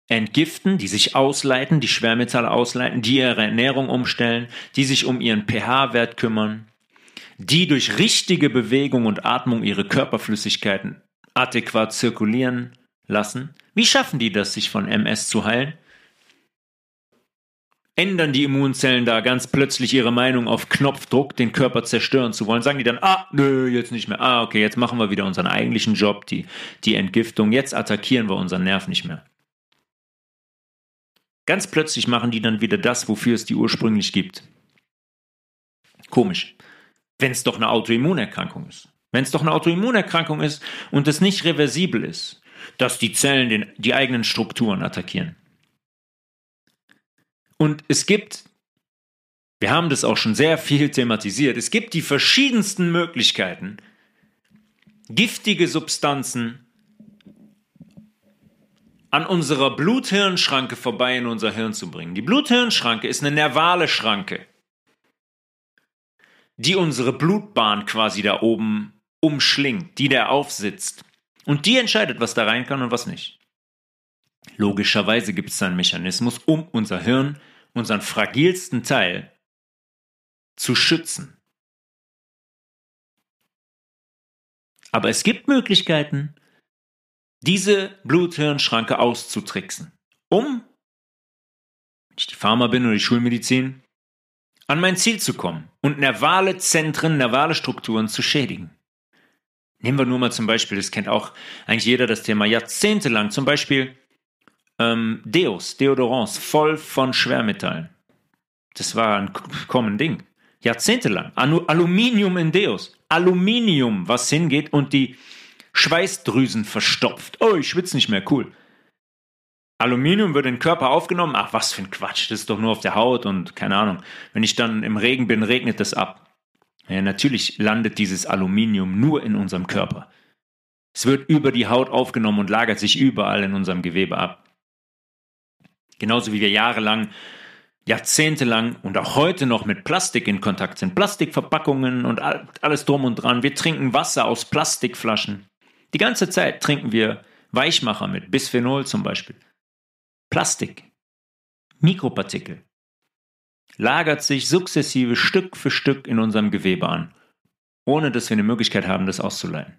entgiften, die sich ausleiten, die Schwermetalle ausleiten, die ihre Ernährung umstellen, die sich um ihren pH-Wert kümmern, die durch richtige Bewegung und Atmung ihre Körperflüssigkeiten adäquat zirkulieren lassen? Wie schaffen die das, sich von M S zu heilen? Ändern die Immunzellen da ganz plötzlich ihre Meinung auf Knopfdruck, den Körper zerstören zu wollen? Sagen die dann, ah, nö, jetzt nicht mehr. Ah, okay, jetzt machen wir wieder unseren eigentlichen Job, die, die Entgiftung. Jetzt attackieren wir unseren Nerv nicht mehr. Ganz plötzlich machen die dann wieder das, wofür es die ursprünglich gibt. Komisch. Wenn es doch eine Autoimmunerkrankung ist. Wenn es doch eine Autoimmunerkrankung ist und es nicht reversibel ist, dass die Zellen den, die eigenen Strukturen attackieren. Und es gibt, wir haben das auch schon sehr viel thematisiert, es gibt die verschiedensten Möglichkeiten, giftige Substanzen an unserer Blut-Hirn-Schranke vorbei in unser Hirn zu bringen. Die Blut-Hirn-Schranke ist eine nervale Schranke, die unsere Blutbahn quasi da oben umschlingt, die da aufsitzt. Und die entscheidet, was da rein kann und was nicht. Logischerweise gibt es einen Mechanismus, um unser Hirn, unseren fragilsten Teil, zu schützen. Aber es gibt Möglichkeiten, diese Blut-Hirn-Schranke auszutricksen, um, wenn ich die Pharma bin oder die Schulmedizin, an mein Ziel zu kommen und nervale Zentren, nervale Strukturen zu schädigen. Nehmen wir nur mal zum Beispiel, das kennt auch eigentlich jeder das Thema jahrzehntelang, zum Beispiel Ähm, Deos, Deodorants, voll von Schwermetallen. Das war ein common Ding. Jahrzehntelang. Anu- Aluminium in Deos. Aluminium, was hingeht und die Schweißdrüsen verstopft. Oh, ich schwitze nicht mehr, cool. Aluminium wird in den Körper aufgenommen. Ach, was für ein Quatsch, das ist doch nur auf der Haut und keine Ahnung. Wenn ich dann im Regen bin, regnet das ab. Ja, natürlich landet dieses Aluminium nur in unserem Körper. Es wird über die Haut aufgenommen und lagert sich überall in unserem Gewebe ab. Genauso wie wir jahrelang, jahrzehntelang und auch heute noch mit Plastik in Kontakt sind. Plastikverpackungen und alles drum und dran. Wir trinken Wasser aus Plastikflaschen. Die ganze Zeit trinken wir Weichmacher mit Bisphenol zum Beispiel. Plastik, Mikropartikel, lagert sich sukzessive Stück für Stück in unserem Gewebe an, ohne dass wir eine Möglichkeit haben, das auszuleiten.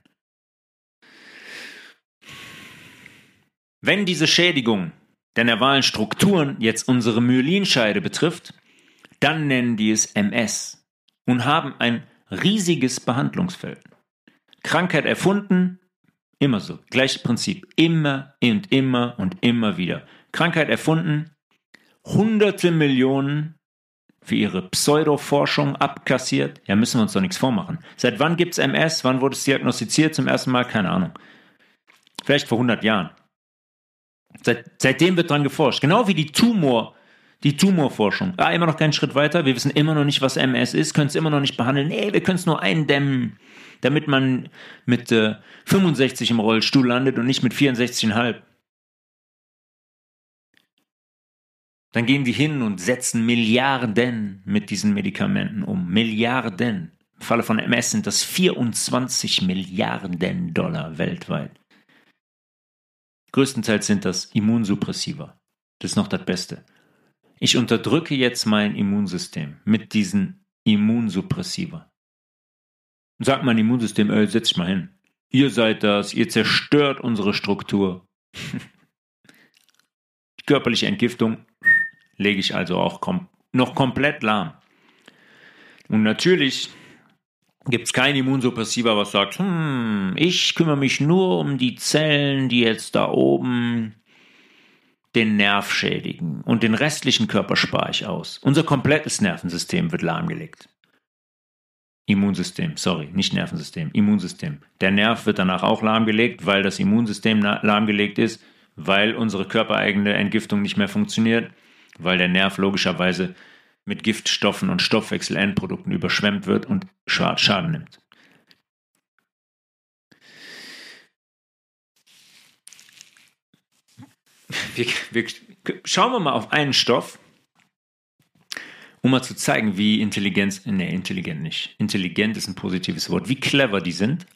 Wenn diese Schädigung der nervalen Strukturen jetzt unsere Myelinscheide betrifft, dann nennen die es M S und haben ein riesiges Behandlungsfeld. Krankheit erfunden, immer so, gleiches Prinzip, immer und immer und immer wieder. Krankheit erfunden, hunderte Millionen für ihre Pseudoforschung abkassiert, ja, müssen wir uns doch nichts vormachen. Seit wann gibt es M S, wann wurde es diagnostiziert zum ersten Mal, keine Ahnung. Vielleicht vor hundert Jahren. Seit, seitdem wird dran geforscht. Genau wie die Tumor, die Tumorforschung. Ah, immer noch keinen Schritt weiter. Wir wissen immer noch nicht, was M S ist, können es immer noch nicht behandeln. Nee, wir können es nur eindämmen, damit man mit äh, fünfundsechzig im Rollstuhl landet und nicht mit vierundsechzig Komma fünf. Dann gehen wir hin und setzen Milliarden mit diesen Medikamenten um. Milliarden. Im Falle von M S sind das vierundzwanzig Milliarden Dollar weltweit. Größtenteils sind das Immunsuppressiva. Das ist noch das Beste. Ich unterdrücke jetzt mein Immunsystem mit diesen Immunsuppressiva. Sagt mein Immunsystem, ey, setz dich mal hin. Ihr seid das, ihr zerstört unsere Struktur. Die körperliche Entgiftung lege ich also auch kom- noch komplett lahm. Und natürlich gibt es kein Immunsuppressiva, was sagt, hm, ich kümmere mich nur um die Zellen, die jetzt da oben den Nerv schädigen und den restlichen Körper spare ich aus. Unser komplettes Nervensystem wird lahmgelegt. Immunsystem, sorry, nicht Nervensystem, Immunsystem. Der Nerv wird danach auch lahmgelegt, weil das Immunsystem lahmgelegt ist, weil unsere körpereigene Entgiftung nicht mehr funktioniert, weil der Nerv logischerweise mit Giftstoffen und Stoffwechselendprodukten überschwemmt wird und Schaden nimmt. Wir, wir, schauen wir mal auf einen Stoff, um mal zu zeigen, wie Intelligenz, nee, intelligent nicht. Intelligent ist ein positives Wort. Wie clever die sind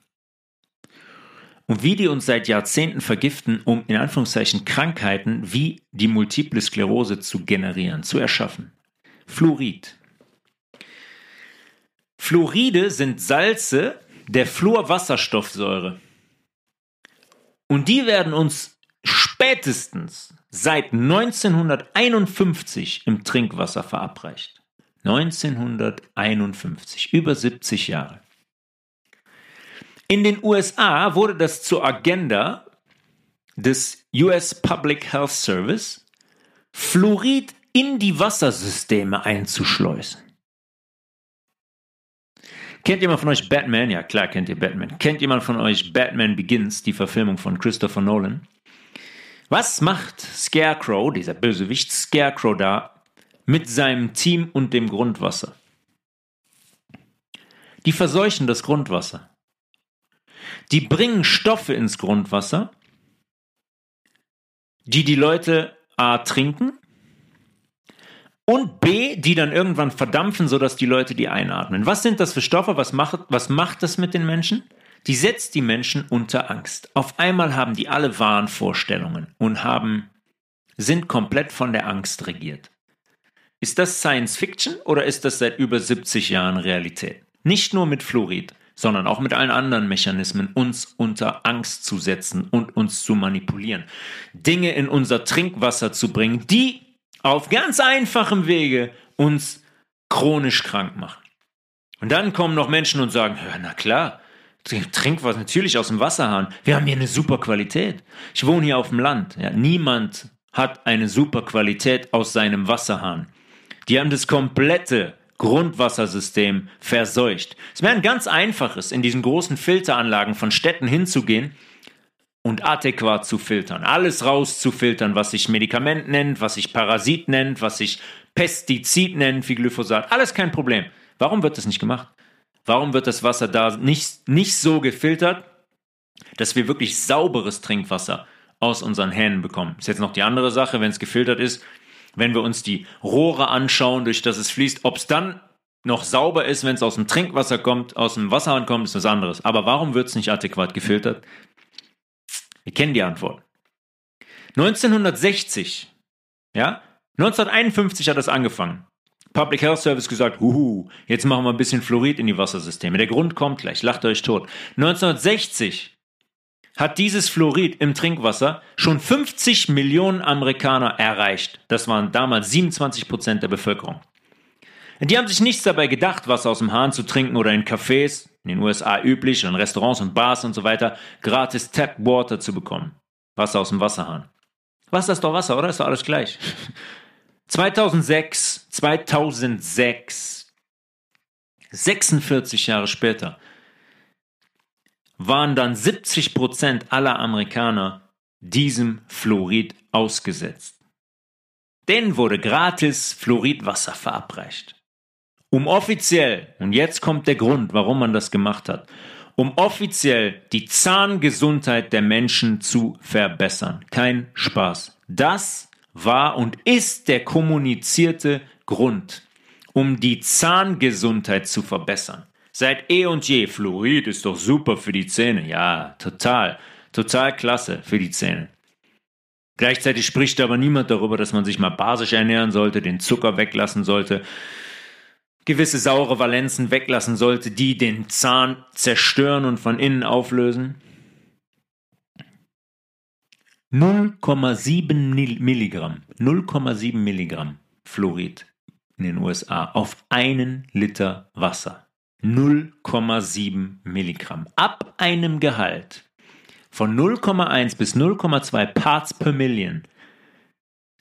und wie die uns seit Jahrzehnten vergiften, um in Anführungszeichen Krankheiten wie die Multiple Sklerose zu generieren, zu erschaffen. Fluorid. Fluoride sind Salze der Fluorwasserstoffsäure. Und die werden uns spätestens seit neunzehnhunderteinundfünfzig im Trinkwasser verabreicht. neunzehnhunderteinundfünfzig, über siebzig Jahre. In den U S A wurde das zur Agenda des U S Public Health Service, Fluorid in die Wassersysteme einzuschleusen. Kennt jemand von euch Batman? Ja, klar kennt ihr Batman. Kennt jemand von euch Batman Begins, die Verfilmung von Christopher Nolan? Was macht Scarecrow, dieser Bösewicht Scarecrow da, mit seinem Team und dem Grundwasser? Die verseuchen das Grundwasser. Die bringen Stoffe ins Grundwasser, die die Leute A trinken und B, die dann irgendwann verdampfen, sodass die Leute die einatmen. Was sind das für Stoffe? Was macht, was macht das mit den Menschen? Die setzt die Menschen unter Angst. Auf einmal haben die alle Wahnvorstellungen und haben, sind komplett von der Angst regiert. Ist das Science Fiction oder ist das seit über siebzig Jahren Realität? Nicht nur mit Fluorid, sondern auch mit allen anderen Mechanismen, uns unter Angst zu setzen und uns zu manipulieren. Dinge in unser Trinkwasser zu bringen, die auf ganz einfachem Wege uns chronisch krank machen. Und dann kommen noch Menschen und sagen, ja, na klar, Trinkwasser natürlich aus dem Wasserhahn. Wir haben hier eine super Qualität. Ich wohne hier auf dem Land. Ja, niemand hat eine super Qualität aus seinem Wasserhahn. Die haben das komplette Grundwassersystem verseucht. Es wäre ein ganz einfaches, in diesen großen Filteranlagen von Städten hinzugehen und adäquat zu filtern. Alles rauszufiltern, was sich Medikament nennt, was sich Parasit nennt, was sich Pestizid nennt, wie Glyphosat. Alles kein Problem. Warum wird das nicht gemacht? Warum wird das Wasser da nicht, nicht so gefiltert, dass wir wirklich sauberes Trinkwasser aus unseren Hähnen bekommen? Ist jetzt noch die andere Sache, wenn es gefiltert ist, wenn wir uns die Rohre anschauen, durch das es fließt, ob es dann noch sauber ist, wenn es aus dem Trinkwasser kommt, aus dem Wasserhahn kommt, ist was anderes. Aber warum wird es nicht adäquat gefiltert? Wir kennen die Antwort. neunzehnhundertsechzig, ja, neunzehnhunderteinundfünfzig hat das angefangen. Public Health Service gesagt, huhu, jetzt machen wir ein bisschen Fluorid in die Wassersysteme. Der Grund kommt gleich, lacht euch tot. neunzehnhundertsechzig hat dieses Fluorid im Trinkwasser schon fünfzig Millionen Amerikaner erreicht. Das waren damals siebenundzwanzig Prozent der Bevölkerung. Die haben sich nichts dabei gedacht, Wasser aus dem Hahn zu trinken oder in Cafés, in den U S A üblich, in Restaurants und Bars und so weiter, gratis Tap Water zu bekommen. Wasser aus dem Wasserhahn. Wasser ist doch Wasser, oder? Ist doch alles gleich. zweitausendsechs, zweitausendsechs, sechsundvierzig Jahre später, waren dann siebzig Prozent aller Amerikaner diesem Fluorid ausgesetzt. Denen wurde gratis Fluoridwasser verabreicht. Um offiziell, und jetzt kommt der Grund, warum man das gemacht hat, um offiziell die Zahngesundheit der Menschen zu verbessern. Kein Spaß. Das war und ist der kommunizierte Grund, um die Zahngesundheit zu verbessern. Seit eh und je, Fluorid ist doch super für die Zähne. Ja, total, total klasse für die Zähne. Gleichzeitig spricht aber niemand darüber, dass man sich mal basisch ernähren sollte, den Zucker weglassen sollte, gewisse saure Valenzen weglassen sollte, die den Zahn zerstören und von innen auflösen. null Komma sieben Milligramm, null Komma sieben Milligramm Fluorid in den U S A auf einen Liter Wasser. null Komma sieben Milligramm. Ab einem Gehalt von null Komma eins bis null Komma zwei Parts per Million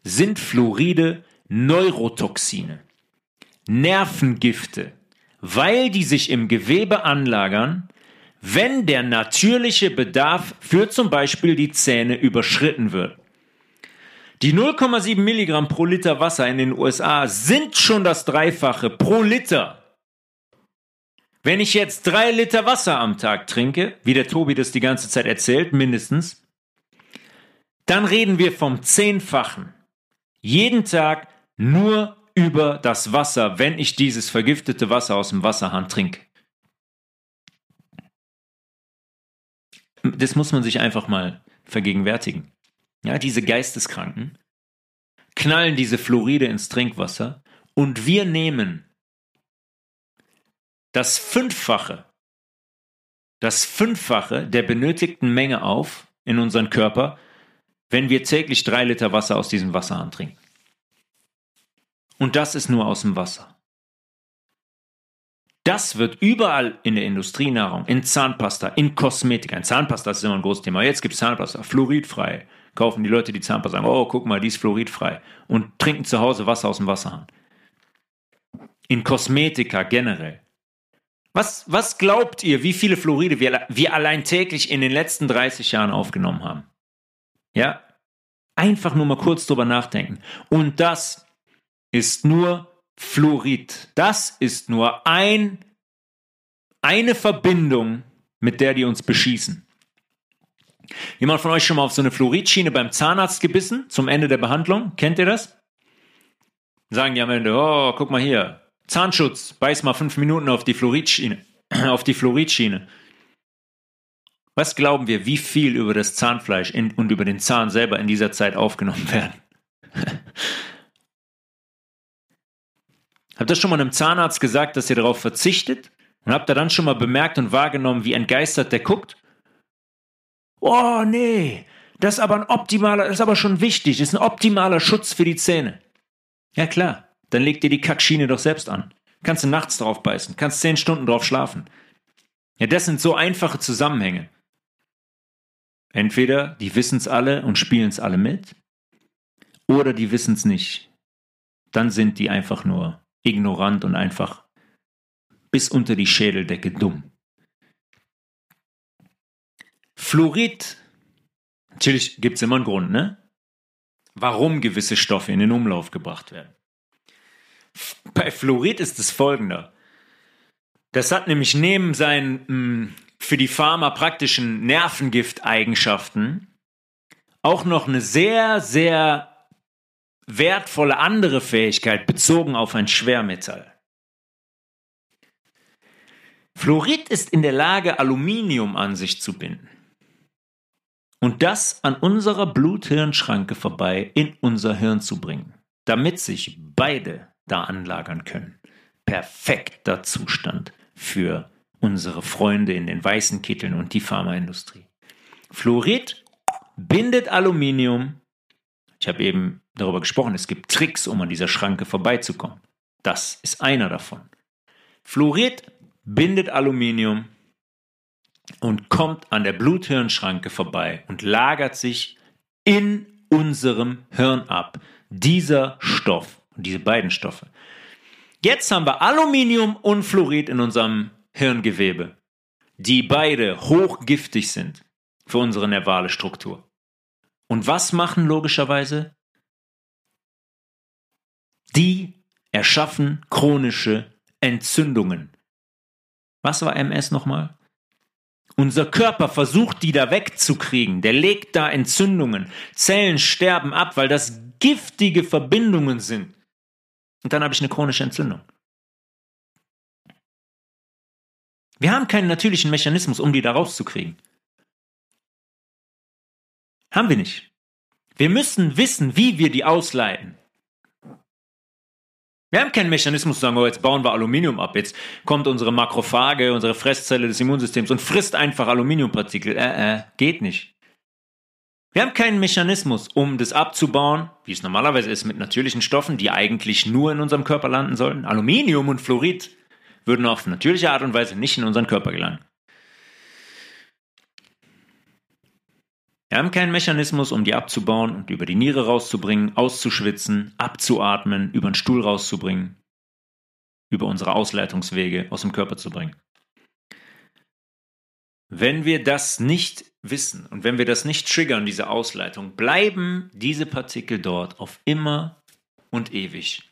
sind Fluoride Neurotoxine, Nervengifte, weil die sich im Gewebe anlagern, wenn der natürliche Bedarf für zum Beispiel die Zähne überschritten wird. Die null Komma sieben Milligramm pro Liter Wasser in den U S A sind schon das Dreifache pro Liter. Wenn ich jetzt drei Liter Wasser am Tag trinke, wie der Tobi das die ganze Zeit erzählt, mindestens, dann reden wir vom Zehnfachen. Jeden Tag nur über das Wasser, wenn ich dieses vergiftete Wasser aus dem Wasserhahn trinke. Das muss man sich einfach mal vergegenwärtigen. Ja, diese Geisteskranken knallen diese Fluoride ins Trinkwasser und wir nehmen das Fünffache, das Fünffache der benötigten Menge auf in unseren Körper, wenn wir täglich drei Liter Wasser aus diesem Wasserhahn trinken. Und das ist nur aus dem Wasser. Das wird überall in der Industrienahrung, in Zahnpasta, in Kosmetik. Ein Zahnpasta ist immer ein großes Thema. Jetzt gibt es Zahnpasta, fluoridfrei. Kaufen die Leute die Zahnpasta, sagen, oh, guck mal, die ist fluoridfrei. Und trinken zu Hause Wasser aus dem Wasserhahn. In Kosmetika generell. Was, was glaubt ihr, wie viele Fluoride wir, wir allein täglich in den letzten dreißig Jahren aufgenommen haben? Ja? Einfach nur mal kurz drüber nachdenken. Und das ist nur Fluorid. Das ist nur ein, eine Verbindung, mit der die uns beschießen. Jemand von euch schon mal auf so eine Fluoridschiene beim Zahnarzt gebissen, zum Ende der Behandlung? Kennt ihr das? Sagen die am Ende, oh, guck mal hier, Zahnschutz, beiß mal fünf Minuten auf die Fluoridschiene. auf die Fluoridschiene. Was glauben wir, wie viel über das Zahnfleisch in, und über den Zahn selber in dieser Zeit aufgenommen werden? Habt ihr schon mal einem Zahnarzt gesagt, dass ihr darauf verzichtet? Und habt ihr dann schon mal bemerkt und wahrgenommen, wie entgeistert der guckt? Oh nee, das ist aber ein optimaler, das ist aber schon wichtig, das ist ein optimaler Schutz für die Zähne. Ja klar, dann leg dir die Kackschiene doch selbst an. Kannst du nachts drauf beißen, kannst zehn Stunden drauf schlafen. Ja, das sind so einfache Zusammenhänge. Entweder die wissen es alle und spielen es alle mit, oder die wissen es nicht. Dann sind die einfach nur ignorant und einfach bis unter die Schädeldecke dumm. Fluorid, natürlich gibt es immer einen Grund, ne? Warum gewisse Stoffe in den Umlauf gebracht werden. Bei Fluorid ist es folgender. Das hat nämlich neben seinen mh, für die Pharma praktischen Nervengifteigenschaften auch noch eine sehr, sehr wertvolle andere Fähigkeit bezogen auf ein Schwermetall. Fluorid ist in der Lage, Aluminium an sich zu binden. Und das an unserer Blut-Hirn-Schranke vorbei in unser Hirn zu bringen, damit sich beide da anlagern können. Perfekter Zustand für unsere Freunde in den weißen Kitteln und die Pharmaindustrie. Fluorid bindet Aluminium. Ich habe eben darüber gesprochen, es gibt Tricks, um an dieser Schranke vorbeizukommen. Das ist einer davon. Fluorid bindet Aluminium und kommt an der Blut-Hirn-Schranke vorbei und lagert sich in unserem Hirn ab. Dieser Stoff, diese beiden Stoffe. Jetzt haben wir Aluminium und Fluorid in unserem Hirngewebe, die beide hochgiftig sind für unsere nervale Struktur. Und was machen logischerweise? Die erschaffen chronische Entzündungen. Was war M S nochmal? Unser Körper versucht, die da wegzukriegen. Der legt da Entzündungen. Zellen sterben ab, weil das giftige Verbindungen sind. Und dann habe ich eine chronische Entzündung. Wir haben keinen natürlichen Mechanismus, um die da rauszukriegen. Haben wir nicht. Wir müssen wissen, wie wir die ausleiten. Wir haben keinen Mechanismus zu sagen, oh, jetzt bauen wir Aluminium ab, jetzt kommt unsere Makrophage, unsere Fresszelle des Immunsystems und frisst einfach Aluminiumpartikel. Äh, äh, geht nicht. Wir haben keinen Mechanismus, um das abzubauen, wie es normalerweise ist mit natürlichen Stoffen, die eigentlich nur in unserem Körper landen sollten. Aluminium und Fluorid würden auf natürliche Art und Weise nicht in unseren Körper gelangen. Wir haben keinen Mechanismus, um die abzubauen und über die Niere rauszubringen, auszuschwitzen, abzuatmen, über den Stuhl rauszubringen, über unsere Ausleitungswege aus dem Körper zu bringen. Wenn wir das nicht wissen und wenn wir das nicht triggern, diese Ausleitung, bleiben diese Partikel dort auf immer und ewig.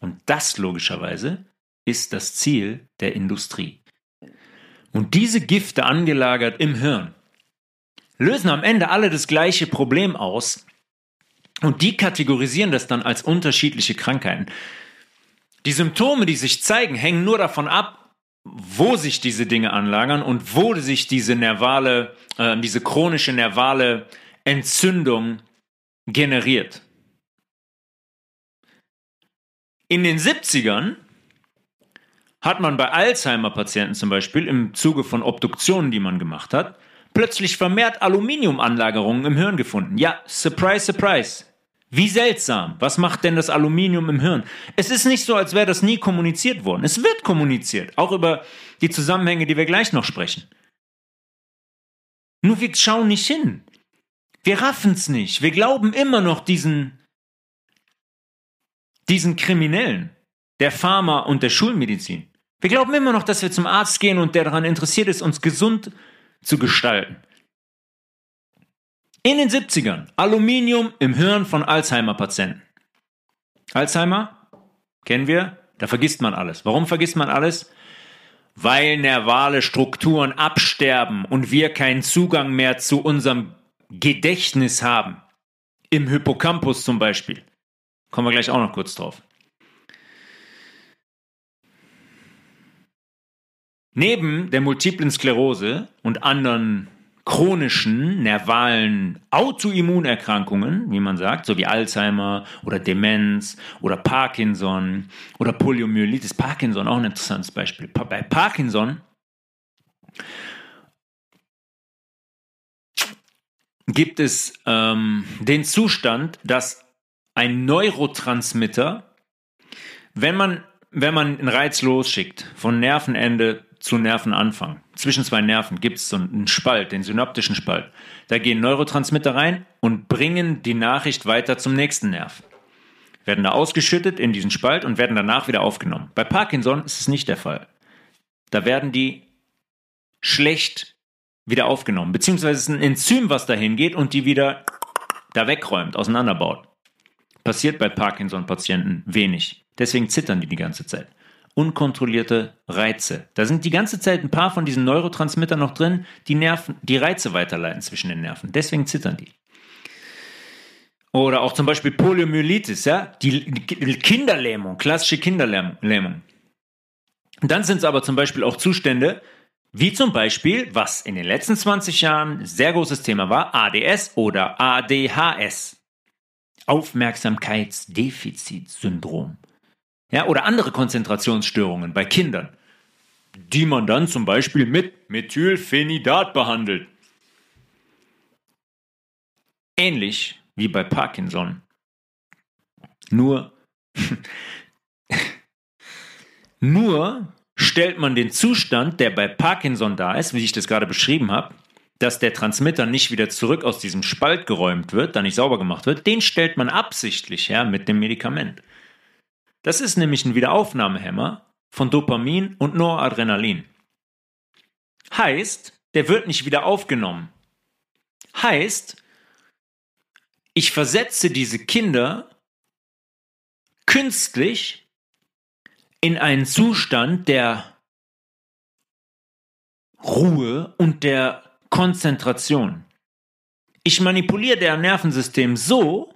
Und das logischerweise ist das Ziel der Industrie. Und diese Gifte angelagert im Hirn lösen am Ende alle das gleiche Problem aus und die kategorisieren das dann als unterschiedliche Krankheiten. Die Symptome, die sich zeigen, hängen nur davon ab, wo sich diese Dinge anlagern und wo sich diese nervale, äh, diese chronische nervale Entzündung generiert. In den siebzigern hat man bei Alzheimer-Patienten zum Beispiel im Zuge von Obduktionen, die man gemacht hat, plötzlich vermehrt Aluminiumanlagerungen im Hirn gefunden. Ja, surprise, surprise. Wie seltsam. Was macht denn das Aluminium im Hirn? Es ist nicht so, als wäre das nie kommuniziert worden. Es wird kommuniziert, auch über die Zusammenhänge, die wir gleich noch sprechen. Nur wir schauen nicht hin. Wir raffen es nicht. Wir glauben immer noch diesen, diesen Kriminellen der Pharma- und der Schulmedizin. Wir glauben immer noch, dass wir zum Arzt gehen und der daran interessiert ist, uns gesund zu gestalten. In den siebzigern, Aluminium im Hirn von Alzheimer-Patienten. Alzheimer, kennen wir, da vergisst man alles. Warum vergisst man alles? Weil nervale Strukturen absterben und wir keinen Zugang mehr zu unserem Gedächtnis haben. Im Hippocampus zum Beispiel. Kommen wir gleich auch noch kurz drauf. Neben der multiplen Sklerose und anderen chronischen, nervalen Autoimmunerkrankungen, wie man sagt, so wie Alzheimer oder Demenz oder Parkinson oder Poliomyelitis. Parkinson, auch ein interessantes Beispiel. Bei Parkinson gibt es ähm, den Zustand, dass ein Neurotransmitter, wenn man, wenn man einen Reiz losschickt, von Nervenende zu Nervenanfang. Zwischen zwei Nerven gibt es so einen Spalt, den synaptischen Spalt. Da gehen Neurotransmitter rein und bringen die Nachricht weiter zum nächsten Nerv. Werden da ausgeschüttet in diesen Spalt und werden danach wieder aufgenommen. Bei Parkinson ist es nicht der Fall. Da werden die schlecht wieder aufgenommen. Beziehungsweise es ist ein Enzym, was dahin geht und die wieder da wegräumt, auseinanderbaut. Passiert bei Parkinson-Patienten wenig. Deswegen zittern die die ganze Zeit. Unkontrollierte Reize. Da sind die ganze Zeit ein paar von diesen Neurotransmittern noch drin, die Nerven, die Reize weiterleiten zwischen den Nerven. Deswegen zittern die. Oder auch zum Beispiel Poliomyelitis, ja? Die Kinderlähmung, klassische Kinderlähmung. Dann sind es aber zum Beispiel auch Zustände, wie zum Beispiel, was in den letzten zwanzig Jahren ein sehr großes Thema war, A D S oder A D H S. Aufmerksamkeitsdefizitsyndrom. Ja, oder andere Konzentrationsstörungen bei Kindern, die man dann zum Beispiel mit Methylphenidat behandelt. Ähnlich wie bei Parkinson. Nur, nur stellt man den Zustand, der bei Parkinson da ist, wie ich das gerade beschrieben habe, dass der Transmitter nicht wieder zurück aus diesem Spalt geräumt wird, da nicht sauber gemacht wird, den stellt man absichtlich her mit dem Medikament. Das ist nämlich ein Wiederaufnahmehemmer von Dopamin und Noradrenalin. Heißt, der wird nicht wieder aufgenommen. Heißt, ich versetze diese Kinder künstlich in einen Zustand der Ruhe und der Konzentration. Ich manipuliere deren Nervensystem so,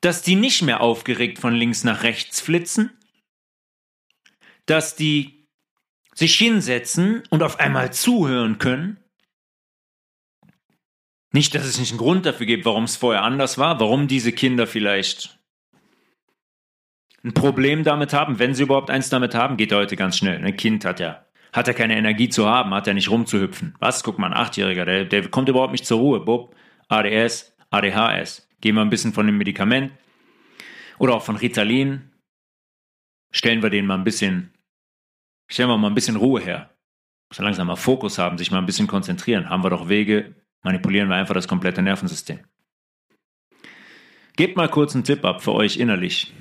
dass die nicht mehr aufgeregt von links nach rechts flitzen, dass die sich hinsetzen und auf einmal zuhören können. Nicht, dass es nicht einen Grund dafür gibt, warum es vorher anders war, warum diese Kinder vielleicht ein Problem damit haben, wenn sie überhaupt eins damit haben, geht heute ganz schnell. Ein Kind hat ja, hat ja keine Energie zu haben, hat ja nicht rumzuhüpfen. Was? Guck mal, ein Achtjähriger, der, der kommt überhaupt nicht zur Ruhe. Bob, A D S, A D H S. Geben wir ein bisschen von dem Medikament oder auch von Ritalin, stellen wir denen mal ein bisschen stellen wir mal ein bisschen Ruhe her. Schon langsam mal Fokus haben, sich mal ein bisschen konzentrieren. Haben wir doch Wege, manipulieren wir einfach das komplette Nervensystem. Gebt mal kurz einen Tipp ab für euch innerlich.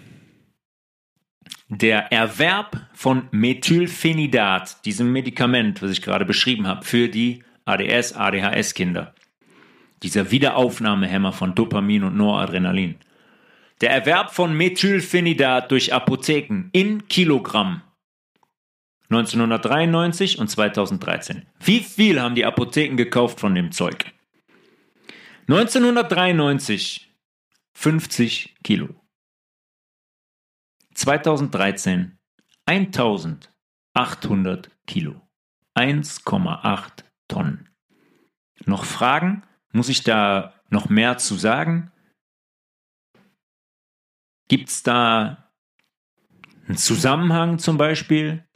Der Erwerb von Methylphenidat, diesem Medikament, was ich gerade beschrieben habe, für die A D S, A D H S-Kinder, dieser Wiederaufnahmehemmer von Dopamin und Noradrenalin, der Erwerb von Methylphenidat durch Apotheken in Kilogramm neunzehnhundertdreiundneunzig und zweitausenddreizehn. Wie viel haben die Apotheken gekauft von dem Zeug? neunzehnhundertdreiundneunzig fünfzig Kilo. zweitausenddreizehn eintausendachthundert Kilo. eins Komma acht Tonnen. Noch Fragen? Muss ich da noch mehr zu sagen? Gibt es da einen Zusammenhang zum Beispiel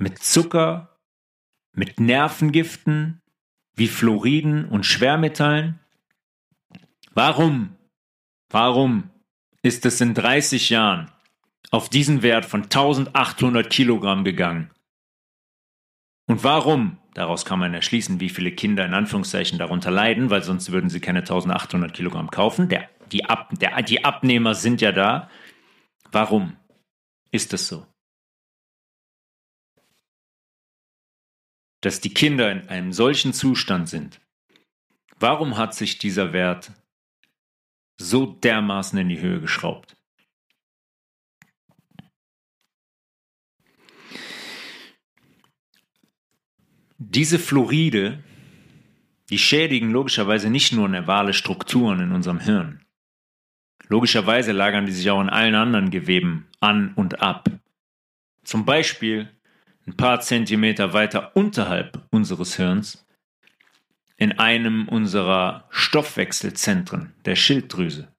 mit Zucker, mit Nervengiften wie Fluoriden und Schwermetallen? Warum? Warum ist es in dreißig Jahren auf diesen Wert von eintausendachthundert Kilogramm gegangen? Und warum? Daraus kann man erschließen, wie viele Kinder in Anführungszeichen darunter leiden, weil sonst würden sie keine eintausendachthundert Kilogramm kaufen. Der, die, Ab, der, die Abnehmer sind ja da. Warum ist das so? Dass die Kinder in einem solchen Zustand sind. Warum hat sich dieser Wert so dermaßen in die Höhe geschraubt? Diese Fluoride, die schädigen logischerweise nicht nur nervale Strukturen in unserem Hirn. Logischerweise lagern die sich auch in allen anderen Geweben an und ab. Zum Beispiel ein paar Zentimeter weiter unterhalb unseres Hirns, in einem unserer Stoffwechselzentren, der Schilddrüse.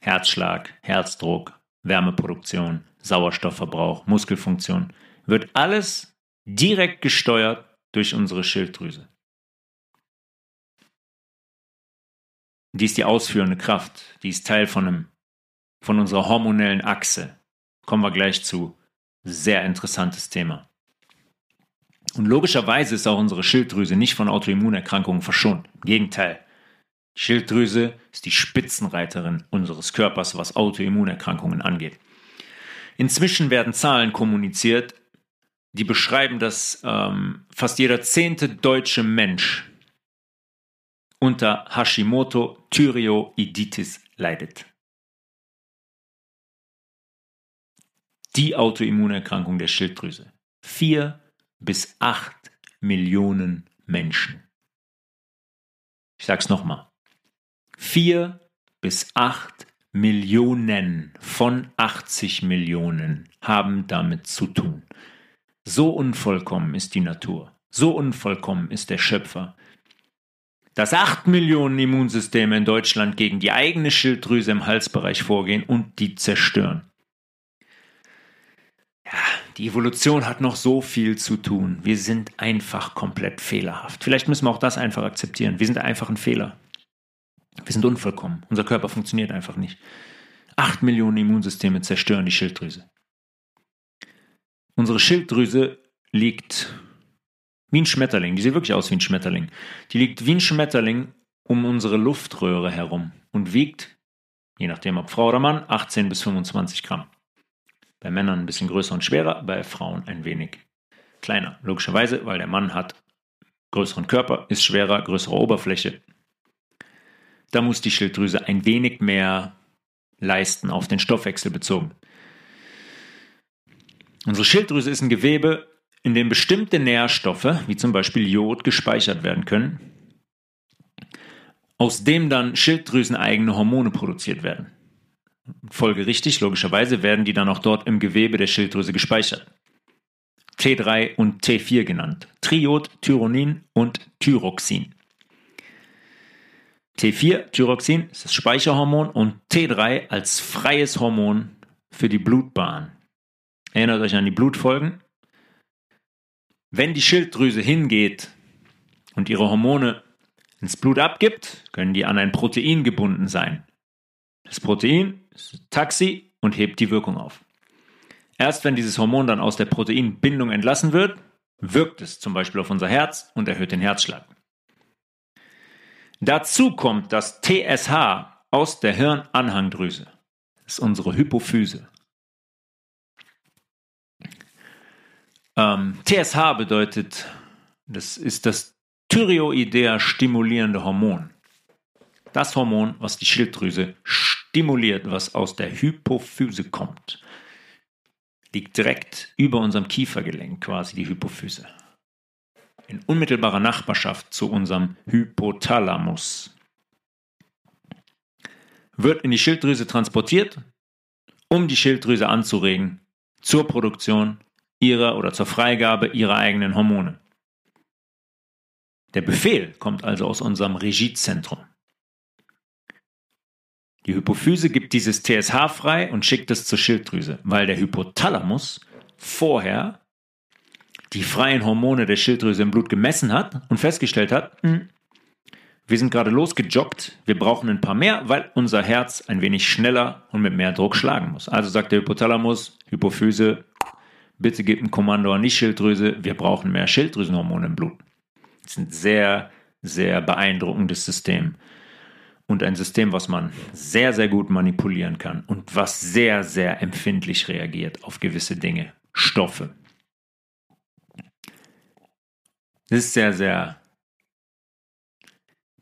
Herzschlag, Herzdruck, Wärmeproduktion, Sauerstoffverbrauch, Muskelfunktion, wird alles direkt gesteuert durch unsere Schilddrüse. Die ist die ausführende Kraft, die ist Teil von, einem, von unserer hormonellen Achse. Kommen wir gleich zu. Sehr interessantes Thema. Und logischerweise ist auch unsere Schilddrüse nicht von Autoimmunerkrankungen verschont. Im Gegenteil. Die Schilddrüse ist die Spitzenreiterin unseres Körpers, was Autoimmunerkrankungen angeht. Inzwischen werden Zahlen kommuniziert, die beschreiben, dass ähm, fast jeder zehnte deutsche Mensch unter Hashimoto Thyreoiditis leidet. Die Autoimmunerkrankung der Schilddrüse. Vier bis acht Millionen Menschen. Ich sag's nochmal. Vier bis acht Millionen von achtzig Millionen haben damit zu tun. So unvollkommen ist die Natur. So unvollkommen ist der Schöpfer. Dass acht Millionen Immunsysteme in Deutschland gegen die eigene Schilddrüse im Halsbereich vorgehen und die zerstören. Die Evolution hat noch so viel zu tun. Wir sind einfach komplett fehlerhaft. Vielleicht müssen wir auch das einfach akzeptieren. Wir sind einfach ein Fehler. Wir sind unvollkommen. Unser Körper funktioniert einfach nicht. Acht Millionen Immunsysteme zerstören die Schilddrüse. Unsere Schilddrüse liegt wie ein Schmetterling. Die sieht wirklich aus wie ein Schmetterling. Die liegt wie ein Schmetterling um unsere Luftröhre herum und wiegt, je nachdem ob Frau oder Mann, achtzehn bis fünfundzwanzig Gramm. Bei Männern ein bisschen größer und schwerer, bei Frauen ein wenig kleiner. Logischerweise, weil der Mann hat größeren Körper, ist schwerer, größere Oberfläche. Da muss die Schilddrüse ein wenig mehr leisten, auf den Stoffwechsel bezogen. Unsere Schilddrüse ist ein Gewebe, in dem bestimmte Nährstoffe, wie zum Beispiel Jod, gespeichert werden können, aus dem dann schilddrüseneigene Hormone produziert werden. Folgerichtig, logischerweise, werden die dann auch dort im Gewebe der Schilddrüse gespeichert. T drei und T vier genannt. Triod, Tyronin und Thyroxin. T vier, Thyroxin, ist das Speicherhormon und T drei als freies Hormon für die Blutbahn. Erinnert euch an die Blutfolgen. Wenn die Schilddrüse hingeht und ihre Hormone ins Blut abgibt, können die an ein Protein gebunden sein. Das Protein ist Taxi und hebt die Wirkung auf. Erst wenn dieses Hormon dann aus der Proteinbindung entlassen wird, wirkt es zum Beispiel auf unser Herz und erhöht den Herzschlag. Dazu kommt das T S H aus der Hirnanhangdrüse. Das ist unsere Hypophyse. Ähm, T S H bedeutet, das ist das Thyroidea stimulierende Hormon. Das Hormon, was die Schilddrüse stimuliert, was aus der Hypophyse kommt, liegt direkt über unserem Kiefergelenk, quasi die Hypophyse. In unmittelbarer Nachbarschaft zu unserem Hypothalamus. Wird in die Schilddrüse transportiert, um die Schilddrüse anzuregen zur Produktion ihrer oder zur Freigabe ihrer eigenen Hormone. Der Befehl kommt also aus unserem Regiezentrum. Die Hypophyse gibt dieses T S H frei und schickt es zur Schilddrüse, weil der Hypothalamus vorher die freien Hormone der Schilddrüse im Blut gemessen hat und festgestellt hat, mh, wir sind gerade losgejoggt, wir brauchen ein paar mehr, weil unser Herz ein wenig schneller und mit mehr Druck schlagen muss. Also sagt der Hypothalamus, Hypophyse, bitte gib ein Kommando an die Schilddrüse, wir brauchen mehr Schilddrüsenhormone im Blut. Das ist ein sehr, sehr beeindruckendes System. Und ein System, was man sehr, sehr gut manipulieren kann und was sehr, sehr empfindlich reagiert auf gewisse Dinge, Stoffe. Das ist sehr, sehr,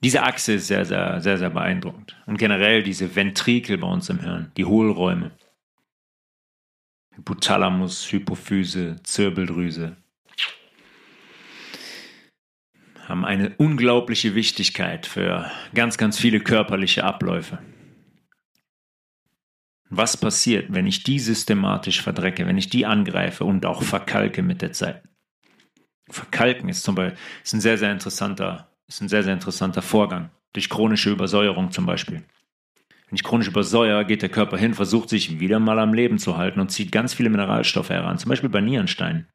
diese Achse ist sehr, sehr, sehr, sehr beeindruckend. Und generell diese Ventrikel bei uns im Hirn, die Hohlräume. Hypothalamus, Hypophyse, Zirbeldrüse haben eine unglaubliche Wichtigkeit für ganz, ganz viele körperliche Abläufe. Was passiert, wenn ich die systematisch verdrecke, wenn ich die angreife und auch verkalke mit der Zeit? Verkalken ist zum Beispiel ist ein, sehr, sehr interessanter, ist ein sehr, sehr interessanter Vorgang, durch chronische Übersäuerung zum Beispiel. Wenn ich chronisch übersäuere, geht der Körper hin, versucht sich wieder mal am Leben zu halten und zieht ganz viele Mineralstoffe heran, zum Beispiel bei Nierensteinen.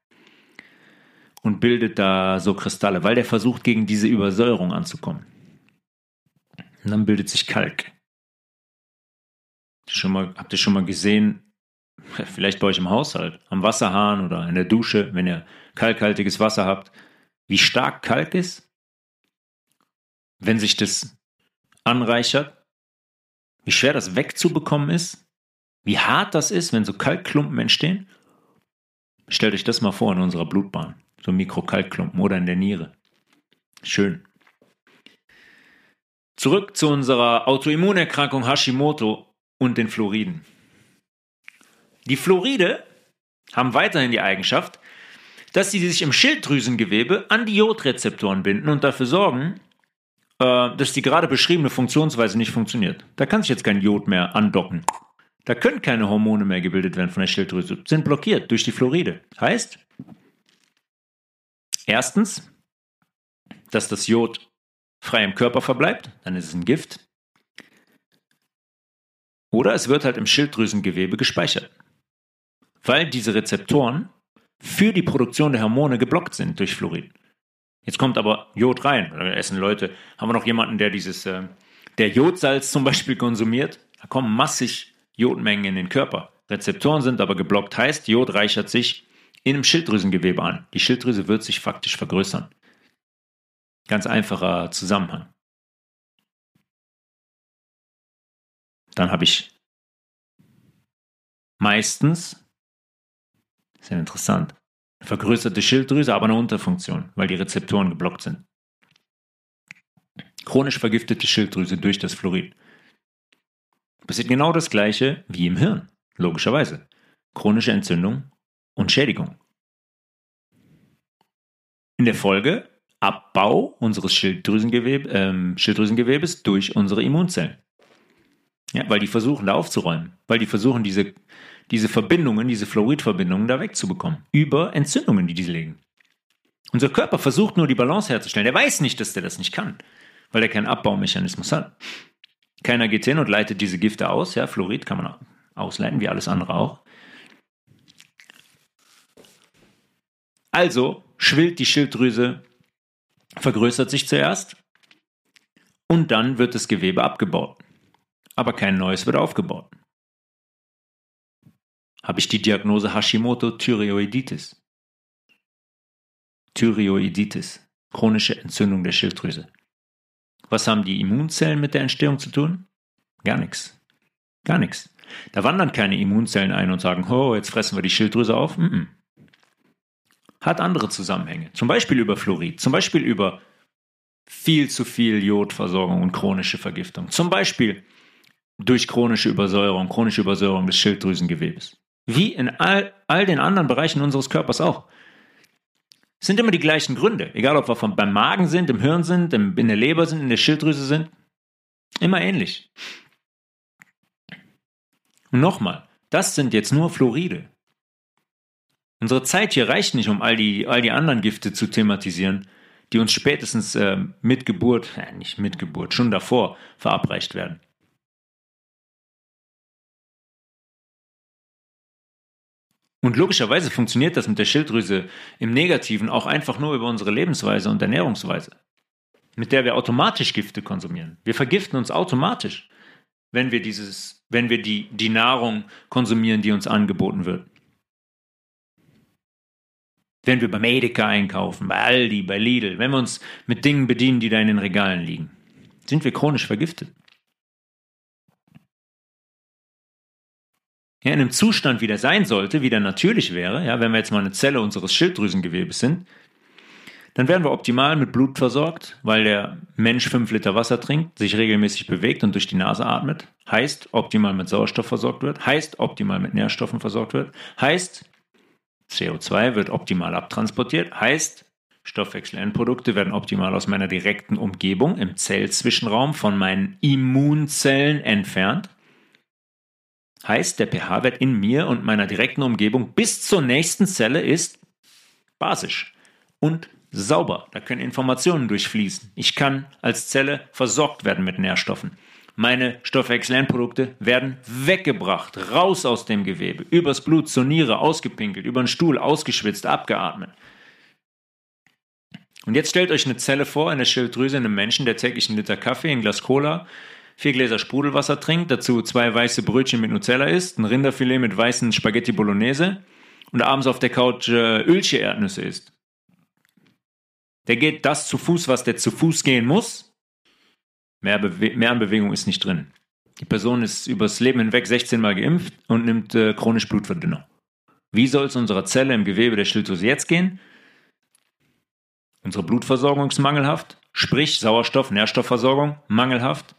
Und bildet da so Kristalle, weil der versucht, gegen diese Übersäuerung anzukommen. Und dann bildet sich Kalk. Schon mal, habt ihr schon mal gesehen, vielleicht bei euch im Haushalt, am Wasserhahn oder in der Dusche, wenn ihr kalkhaltiges Wasser habt, wie stark Kalk ist, wenn sich das anreichert, wie schwer das wegzubekommen ist, wie hart das ist, wenn so Kalkklumpen entstehen. Stellt euch das mal vor in unserer Blutbahn. So Mikrokalkklumpen oder in der Niere. Schön. Zurück zu unserer Autoimmunerkrankung Hashimoto und den Fluoriden. Die Fluoride haben weiterhin die Eigenschaft, dass sie sich im Schilddrüsengewebe an die Jodrezeptoren binden und dafür sorgen, dass die gerade beschriebene Funktionsweise nicht funktioniert. Da kann sich jetzt kein Jod mehr andocken. Da können keine Hormone mehr gebildet werden von der Schilddrüse. Sind blockiert durch die Fluoride. Heißt, erstens, dass das Jod frei im Körper verbleibt, dann ist es ein Gift. Oder es wird halt im Schilddrüsengewebe gespeichert, weil diese Rezeptoren für die Produktion der Hormone geblockt sind durch Fluorid. Jetzt kommt aber Jod rein. Da essen Leute, haben wir noch jemanden, der dieses, der Jodsalz zum Beispiel konsumiert? Da kommen massig Jodmengen in den Körper. Rezeptoren sind aber geblockt, heißt, Jod reichert sich in einem Schilddrüsengewebe an. Die Schilddrüse wird sich faktisch vergrößern. Ganz einfacher Zusammenhang. Dann habe ich meistens, sehr interessant, eine vergrößerte Schilddrüse, aber eine Unterfunktion, weil die Rezeptoren geblockt sind. Chronisch vergiftete Schilddrüse durch das Fluorid. Passiert genau das Gleiche wie im Hirn, logischerweise. Chronische Entzündung und Schädigung. In der Folge Abbau unseres Schilddrüsengewebe, ähm, Schilddrüsengewebes durch unsere Immunzellen. Ja, weil die versuchen, da aufzuräumen. Weil die versuchen, diese, diese Verbindungen, diese Fluoridverbindungen da wegzubekommen. Über Entzündungen, die diese legen. Unser Körper versucht nur, die Balance herzustellen. Der weiß nicht, dass der das nicht kann. Weil er keinen Abbaumechanismus hat. Keiner geht hin und leitet diese Gifte aus. Ja, Fluorid kann man ausleiten, wie alles andere auch. Also schwillt die Schilddrüse, vergrößert sich zuerst und dann wird das Gewebe abgebaut. Aber kein neues wird aufgebaut. habe ich die Diagnose Hashimoto Thyreoiditis. Thyreoiditis, chronische Entzündung der Schilddrüse. Was haben die Immunzellen mit der Entstehung zu tun? Gar nichts. Gar nichts. Da wandern keine Immunzellen ein und sagen, oh, jetzt fressen wir die Schilddrüse auf. Mm-mm. Hat andere Zusammenhänge. Zum Beispiel über Fluorid, zum Beispiel über viel zu viel Jodversorgung und chronische Vergiftung. Zum Beispiel durch chronische Übersäuerung, chronische Übersäuerung des Schilddrüsengewebes. Wie in all, all den anderen Bereichen unseres Körpers auch. Es sind immer die gleichen Gründe. Egal, ob wir vom, beim Magen sind, im Hirn sind, im, in der Leber sind, in der Schilddrüse sind. Immer ähnlich. Und nochmal, das sind jetzt nur Fluoride. Unsere Zeit hier reicht nicht, um all die, all die anderen Gifte zu thematisieren, die uns spätestens äh, mit Geburt, äh, nicht mit Geburt, schon davor verabreicht werden. Und logischerweise funktioniert das mit der Schilddrüse im Negativen auch einfach nur über unsere Lebensweise und Ernährungsweise, mit der wir automatisch Gifte konsumieren. Wir vergiften uns automatisch, wenn wir, dieses, wenn wir die, die Nahrung konsumieren, die uns angeboten wird. Wenn wir bei Medica einkaufen, bei Aldi, bei Lidl, wenn wir uns mit Dingen bedienen, die da in den Regalen liegen, sind wir chronisch vergiftet. Ja, in einem Zustand, wie der sein sollte, wie der natürlich wäre, ja, wenn wir jetzt mal eine Zelle unseres Schilddrüsengewebes sind, dann werden wir optimal mit Blut versorgt, weil der Mensch fünf Liter Wasser trinkt, sich regelmäßig bewegt und durch die Nase atmet. Heißt, optimal mit Sauerstoff versorgt wird. Heißt, optimal mit Nährstoffen versorgt wird. Heißt, C O zwei wird optimal abtransportiert, heißt, Stoffwechselendprodukte werden optimal aus meiner direkten Umgebung im Zellzwischenraum von meinen Immunzellen entfernt. Heißt, der pH-Wert in mir und meiner direkten Umgebung bis zur nächsten Zelle ist basisch und sauber. Da können Informationen durchfließen. Ich kann als Zelle versorgt werden mit Nährstoffen. Meine Stoffwechselendprodukte werden weggebracht, raus aus dem Gewebe, übers Blut zur Niere ausgepinkelt, über den Stuhl ausgeschwitzt, abgeatmet. Und jetzt stellt euch eine Zelle vor in der Schilddrüse, in einem Menschen, der täglich einen Liter Kaffee, ein Glas Cola, vier Gläser Sprudelwasser trinkt, dazu zwei weiße Brötchen mit Nutella isst, ein Rinderfilet mit weißen Spaghetti Bolognese und abends auf der Couch äh, Ölche-Erdnüsse isst. Der geht das zu Fuß, was der zu Fuß gehen muss. Mehr, Bewe- mehr an Bewegung ist nicht drin. Die Person ist übers Leben hinweg sechzehn Mal geimpft und nimmt äh, chronisch Blutverdünner. Wie soll es unserer Zelle im Gewebe der Schilddrüse jetzt gehen? Unsere Blutversorgung ist mangelhaft, sprich Sauerstoff, Nährstoffversorgung mangelhaft.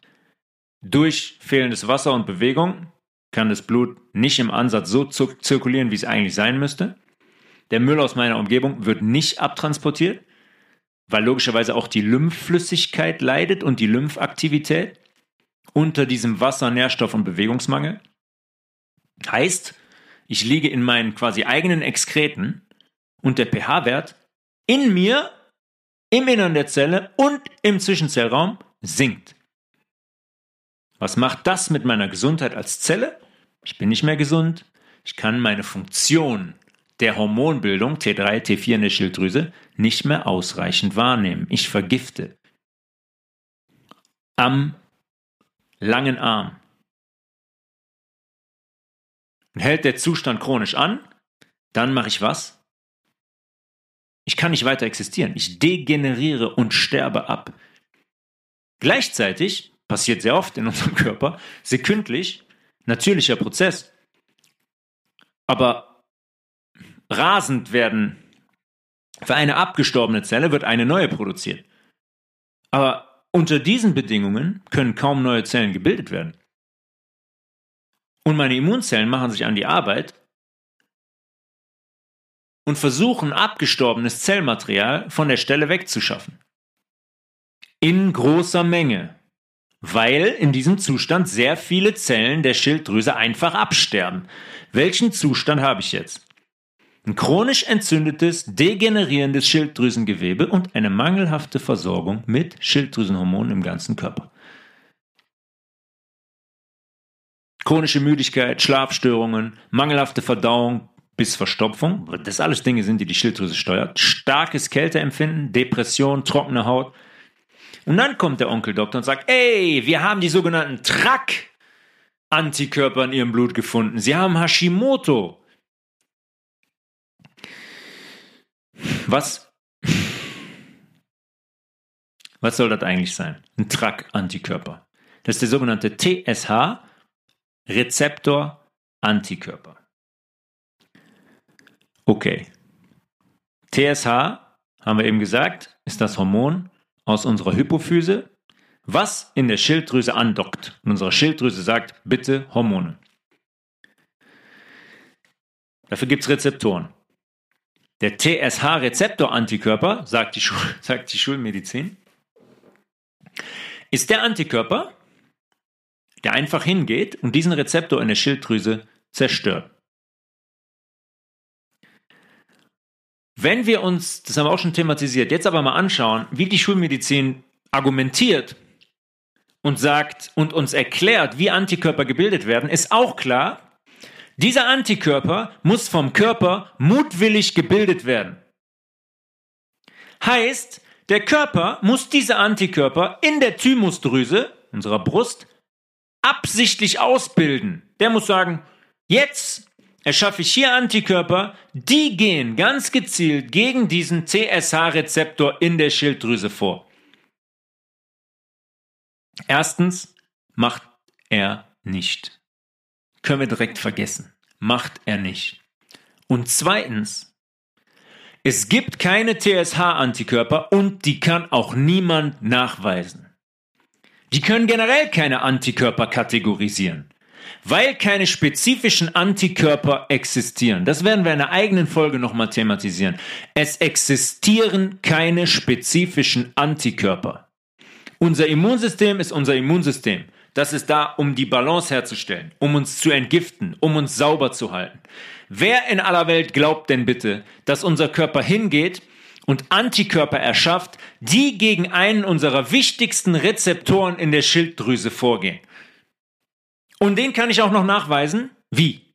Durch fehlendes Wasser und Bewegung kann das Blut nicht im Ansatz so zir- zirkulieren, wie es eigentlich sein müsste. Der Müll aus meiner Umgebung wird nicht abtransportiert, weil logischerweise auch die Lymphflüssigkeit leidet und die Lymphaktivität unter diesem Wasser-, Nährstoff- und Bewegungsmangel. Heißt, ich liege in meinen quasi eigenen Exkreten und der pH-Wert in mir, im Innern der Zelle und im Zwischenzellraum sinkt. Was macht das mit meiner Gesundheit als Zelle? Ich bin nicht mehr gesund. Ich kann meine Funktion der Hormonbildung T drei, T vier in der Schilddrüse nicht mehr ausreichend wahrnehmen. Ich vergifte. Am langen Arm. Und hält der Zustand chronisch an, dann mache ich was? Ich kann nicht weiter existieren. Ich degeneriere und sterbe ab. Gleichzeitig, passiert sehr oft in unserem Körper, sekündlich, natürlicher Prozess, aber rasend werden. Für eine abgestorbene Zelle wird eine neue produziert. Aber unter diesen Bedingungen können kaum neue Zellen gebildet werden. Und meine Immunzellen machen sich an die Arbeit und versuchen, abgestorbenes Zellmaterial von der Stelle wegzuschaffen. In großer Menge. Weil in diesem Zustand sehr viele Zellen der Schilddrüse einfach absterben. Welchen Zustand habe ich jetzt? Ein chronisch entzündetes, degenerierendes Schilddrüsengewebe und eine mangelhafte Versorgung mit Schilddrüsenhormonen im ganzen Körper. Chronische Müdigkeit, Schlafstörungen, mangelhafte Verdauung bis Verstopfung, das alles Dinge sind, die die Schilddrüse steuert, starkes Kälteempfinden, Depression, trockene Haut. Und dann kommt der Onkel Doktor und sagt, ey, wir haben die sogenannten T R A C, Antikörper in ihrem Blut gefunden. Sie haben Hashimoto. Was? Was soll das eigentlich sein? Ein T R A C-Antikörper. Das ist der sogenannte T S H-Rezeptor-Antikörper. Okay. T S H, haben wir eben gesagt, ist das Hormon aus unserer Hypophyse, was in der Schilddrüse andockt. Und unsere Schilddrüse sagt, bitte Hormone. Dafür gibt es Rezeptoren. Der T S H-Rezeptor-Antikörper, sagt die, Schul- sagt die Schulmedizin, ist der Antikörper, der einfach hingeht und diesen Rezeptor in der Schilddrüse zerstört. Wenn wir uns, das haben wir auch schon thematisiert, jetzt aber mal anschauen, wie die Schulmedizin argumentiert und sagt und uns erklärt, wie Antikörper gebildet werden, ist auch klar, dieser Antikörper muss vom Körper mutwillig gebildet werden. Heißt, der Körper muss diese Antikörper in der Thymusdrüse, unserer Brust, absichtlich ausbilden. Der muss sagen, jetzt erschaffe ich hier Antikörper, die gehen ganz gezielt gegen diesen T S H-Rezeptor in der Schilddrüse vor. Erstens, macht er nicht. Können wir direkt vergessen. Macht er nicht. Und zweitens, es gibt keine T S H-Antikörper und die kann auch niemand nachweisen. Die können generell keine Antikörper kategorisieren, weil keine spezifischen Antikörper existieren. Das werden wir in einer eigenen Folge nochmal thematisieren. Es existieren keine spezifischen Antikörper. Unser Immunsystem ist unser Immunsystem. Das ist da, um die Balance herzustellen, um uns zu entgiften, um uns sauber zu halten. Wer in aller Welt glaubt denn bitte, dass unser Körper hingeht und Antikörper erschafft, die gegen einen unserer wichtigsten Rezeptoren in der Schilddrüse vorgehen? Und den kann ich auch noch nachweisen. Wie?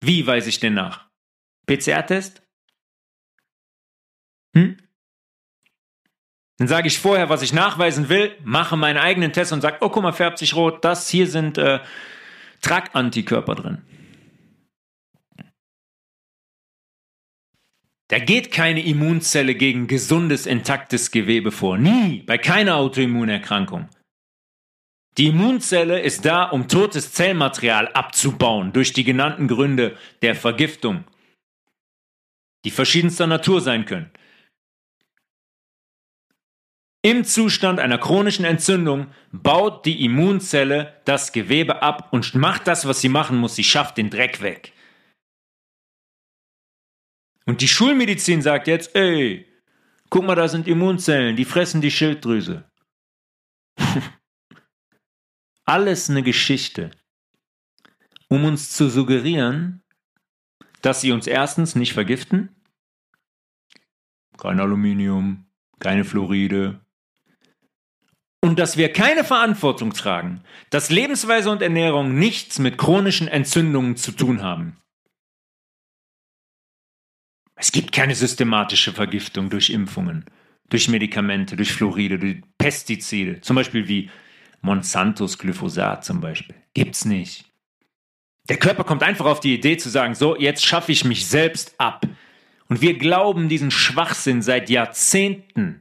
Wie weise ich den nach? P C R-Test? Hm? Dann sage ich vorher, was ich nachweisen will, mache meinen eigenen Test und sage, oh, guck mal, färbt sich rot, das hier sind äh, T R A C-Antikörper drin. Da geht keine Immunzelle gegen gesundes, intaktes Gewebe vor. Nie, bei keiner Autoimmunerkrankung. Die Immunzelle ist da, um totes Zellmaterial abzubauen, durch die genannten Gründe der Vergiftung, die verschiedenster Natur sein können. Im Zustand einer chronischen Entzündung baut die Immunzelle das Gewebe ab und macht das, was sie machen muss. Sie schafft den Dreck weg. Und die Schulmedizin sagt jetzt, ey, guck mal, da sind Immunzellen, die fressen die Schilddrüse. Alles eine Geschichte, um uns zu suggerieren, dass sie uns erstens nicht vergiften. Kein Aluminium, keine Fluoride. Und dass wir keine Verantwortung tragen, dass Lebensweise und Ernährung nichts mit chronischen Entzündungen zu tun haben. Es gibt keine systematische Vergiftung durch Impfungen, durch Medikamente, durch Fluoride, durch Pestizide, zum Beispiel wie Monsantos Glyphosat zum Beispiel. Gibt's nicht. Der Körper kommt einfach auf die Idee zu sagen, so, jetzt schaffe ich mich selbst ab. Und wir glauben diesen Schwachsinn seit Jahrzehnten.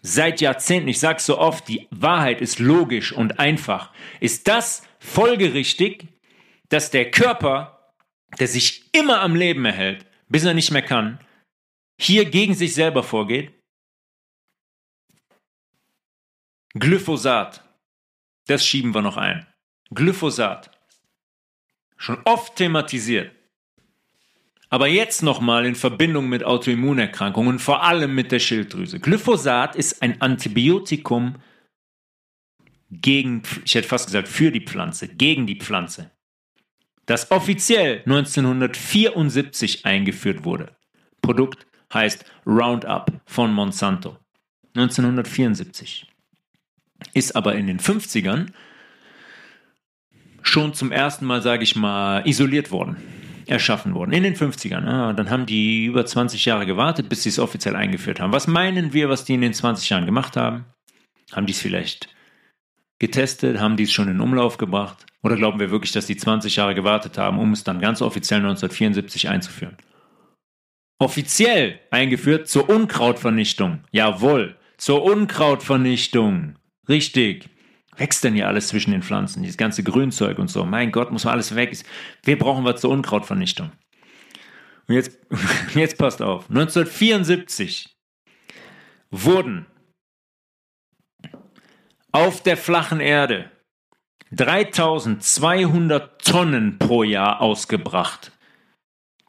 Seit Jahrzehnten, ich sag's so oft, die Wahrheit ist logisch und einfach. Ist das folgerichtig, dass der Körper, der sich immer am Leben erhält, bis er nicht mehr kann, hier gegen sich selber vorgeht? Glyphosat, das schieben wir noch ein. Glyphosat, schon oft thematisiert, aber jetzt nochmal in Verbindung mit Autoimmunerkrankungen und vor allem mit der Schilddrüse. Glyphosat ist ein Antibiotikum gegen, ich hätte fast gesagt für die Pflanze, gegen die Pflanze, das offiziell neunzehnhundertvierundsiebzig eingeführt wurde. Produkt heißt Roundup von Monsanto, neunzehnhundertvierundsiebzig. Ist aber in den fünfzigern schon zum ersten Mal, sage ich mal, isoliert worden, erschaffen worden. In den fünfzigern. Ah, dann haben die über zwanzig Jahre gewartet, bis sie es offiziell eingeführt haben. Was meinen wir, was die in den zwanzig Jahren gemacht haben? Haben die es vielleicht getestet, haben die es schon in Umlauf gebracht? Oder glauben wir wirklich, dass die zwanzig Jahre gewartet haben, um es dann ganz offiziell neunzehnhundertvierundsiebzig einzuführen? Offiziell eingeführt zur Unkrautvernichtung. Jawohl, zur Unkrautvernichtung. Richtig. Wächst denn hier alles zwischen den Pflanzen? Dieses ganze Grünzeug und so. Mein Gott, muss man alles weg. Wir brauchen was zur Unkrautvernichtung. Und jetzt, jetzt passt auf. neunzehnhundertvierundsiebzig wurden auf der flachen Erde dreitausendzweihundert Tonnen pro Jahr ausgebracht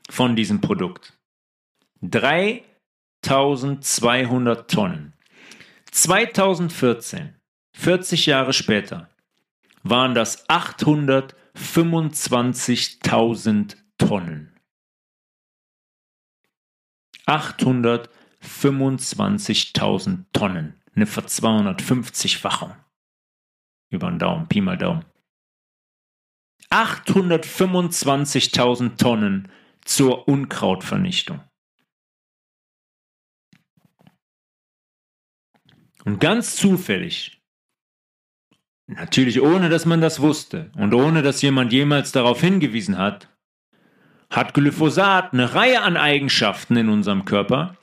von diesem Produkt. dreitausendzweihundert Tonnen. zweitausendvierzehn, vierzig Jahre später, waren das achthundertfünfundzwanzigtausend Tonnen. achthundertfünfundzwanzigtausend Tonnen. Eine zweihundertfünfzigfachung. Über den Daumen, Pi mal Daumen. achthundertfünfundzwanzigtausend Tonnen zur Unkrautvernichtung. Und ganz zufällig, natürlich ohne, dass man das wusste und ohne, dass jemand jemals darauf hingewiesen hat, hat Glyphosat eine Reihe an Eigenschaften in unserem Körper,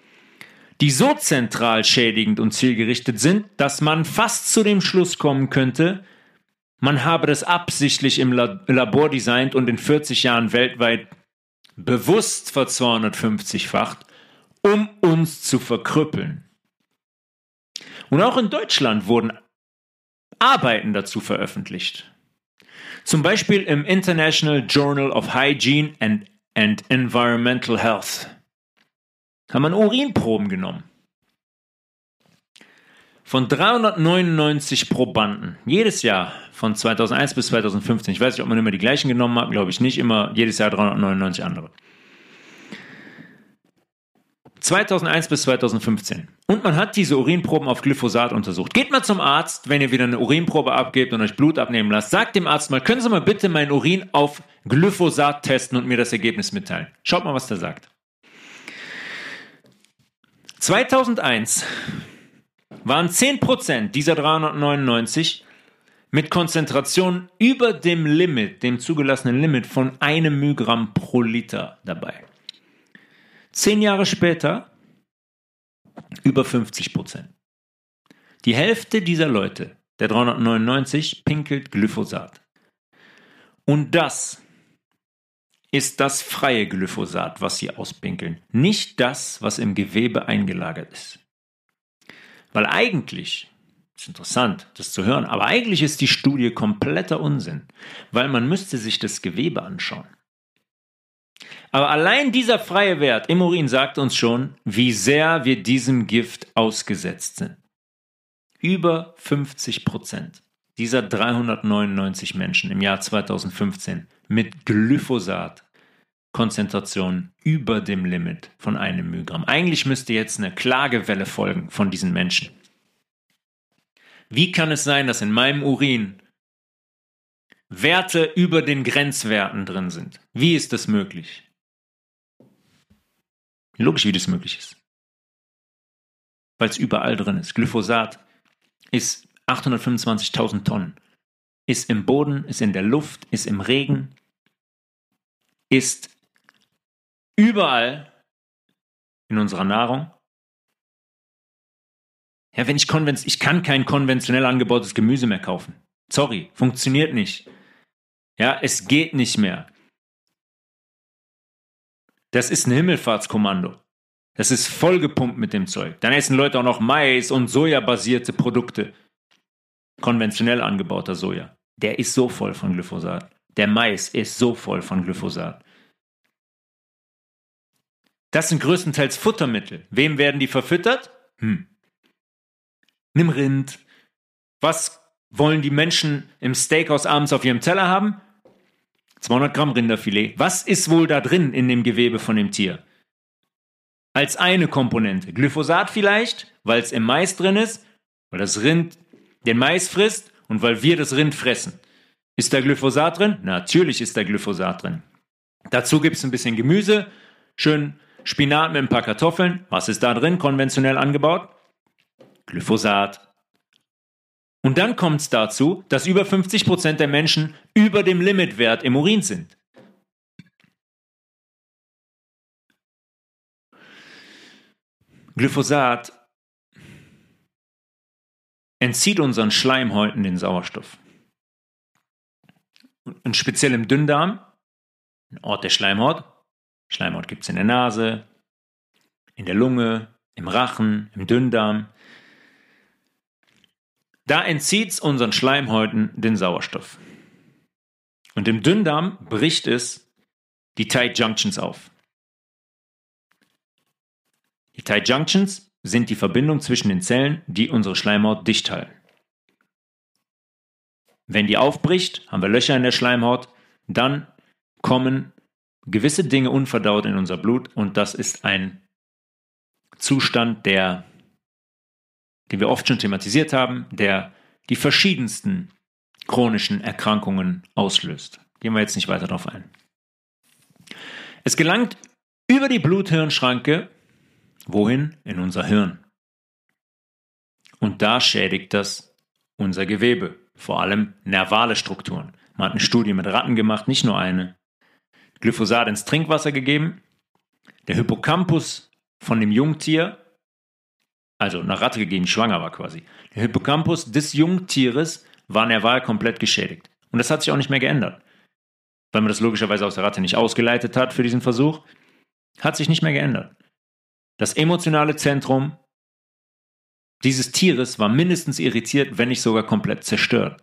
die so zentral schädigend und zielgerichtet sind, dass man fast zu dem Schluss kommen könnte, man habe das absichtlich im Labor designt und in vierzig Jahren weltweit bewusst verzweihundertfünfzigfacht, um uns zu verkrüppeln. Und auch in Deutschland wurden Arbeiten dazu veröffentlicht. Zum Beispiel im International Journal of Hygiene and, and Environmental Health. Haben wir Urinproben genommen. Von dreihundertneunundneunzig Probanden. Jedes Jahr von zweitausendeins bis zweitausendfünfzehn. Ich weiß nicht, ob man immer die gleichen genommen hat. Glaube ich nicht. Immer jedes Jahr dreihundertneunundneunzig andere. zweitausendeins bis zweitausendfünfzehn. Und man hat diese Urinproben auf Glyphosat untersucht. Geht mal zum Arzt, wenn ihr wieder eine Urinprobe abgebt und euch Blut abnehmen lasst. Sagt dem Arzt mal, können Sie mal bitte meinen Urin auf Glyphosat testen und mir das Ergebnis mitteilen. Schaut mal, was der sagt. zweitausendeins waren zehn Prozent dieser dreihundertneunundneunzig mit Konzentrationen über dem Limit, dem zugelassenen Limit von einem Mygramm pro Liter dabei. Zehn Jahre später über fünfzig Prozent. Die Hälfte dieser Leute, der dreihundertneunundneunzig, pinkelt Glyphosat. Und das ist das freie Glyphosat, was sie auspinkeln. Nicht das, was im Gewebe eingelagert ist. Weil eigentlich, das ist interessant, das zu hören, aber eigentlich ist die Studie kompletter Unsinn. Weil man müsste sich das Gewebe anschauen. Aber allein dieser freie Wert im Urin sagt uns schon, wie sehr wir diesem Gift ausgesetzt sind. Über fünfzig Prozent dieser dreihundertneunundneunzig Menschen im Jahr zweitausendfünfzehn mit Glyphosat-Konzentrationen über dem Limit von einem Mygramm. Eigentlich müsste jetzt eine Klagewelle folgen von diesen Menschen. Wie kann es sein, dass in meinem Urin Werte über den Grenzwerten drin sind? Wie ist das möglich? Logisch, wie das möglich ist. Weil es überall drin ist. Glyphosat ist achthundertfünfundzwanzigtausend Tonnen. Ist im Boden, ist in der Luft, ist im Regen, ist überall in unserer Nahrung. Ja, wenn ich konvenz- ich kann kein konventionell angebautes Gemüse mehr kaufen. Sorry, funktioniert nicht. Ja, es geht nicht mehr. Das ist ein Himmelfahrtskommando. Das ist vollgepumpt mit dem Zeug. Dann essen Leute auch noch Mais und sojabasierte Produkte. Konventionell angebauter Soja. Der ist so voll von Glyphosat. Der Mais ist so voll von Glyphosat. Das sind größtenteils Futtermittel. Wem werden die verfüttert? Hm. Nimm Rind. Was wollen die Menschen im Steakhouse abends auf ihrem Teller haben? zweihundert Gramm Rinderfilet. Was ist wohl da drin in dem Gewebe von dem Tier? Als eine Komponente. Glyphosat vielleicht, weil es im Mais drin ist, weil das Rind den Mais frisst und weil wir das Rind fressen. Ist da Glyphosat drin? Natürlich ist da Glyphosat drin. Dazu gibt es ein bisschen Gemüse, schön Spinat mit ein paar Kartoffeln. Was ist da drin, konventionell angebaut? Glyphosat. Und dann kommt es dazu, dass über fünfzig Prozent der Menschen über dem Limitwert im Urin sind. Glyphosat entzieht unseren Schleimhäuten den Sauerstoff. Und speziell im Dünndarm, ein Ort der Schleimhaut. Schleimhaut gibt es in der Nase, in der Lunge, im Rachen, im Dünndarm. Da entzieht es unseren Schleimhäuten den Sauerstoff. Und im Dünndarm bricht es die Tight Junctions auf. Die Tight Junctions sind die Verbindung zwischen den Zellen, die unsere Schleimhaut dicht halten. Wenn die aufbricht, haben wir Löcher in der Schleimhaut, dann kommen gewisse Dinge unverdaut in unser Blut und das ist ein Zustand, der, den wir oft schon thematisiert haben, der die verschiedensten chronischen Erkrankungen auslöst. Gehen wir jetzt nicht weiter darauf ein. Es gelangt über die Blut-Hirn-Schranke wohin? In unser Hirn. Und da schädigt das unser Gewebe, vor allem nervale Strukturen. Man hat eine Studie mit Ratten gemacht, nicht nur eine. Glyphosat ins Trinkwasser gegeben. Der Hippocampus von dem Jungtier, also eine Ratte gegeben, schwanger war quasi. Der Hippocampus des Jungtieres war nerval komplett geschädigt. Und das hat sich auch nicht mehr geändert. Weil man das logischerweise aus der Ratte nicht ausgeleitet hat für diesen Versuch, hat sich nicht mehr geändert. Das emotionale Zentrum dieses Tieres war mindestens irritiert, wenn nicht sogar komplett zerstört.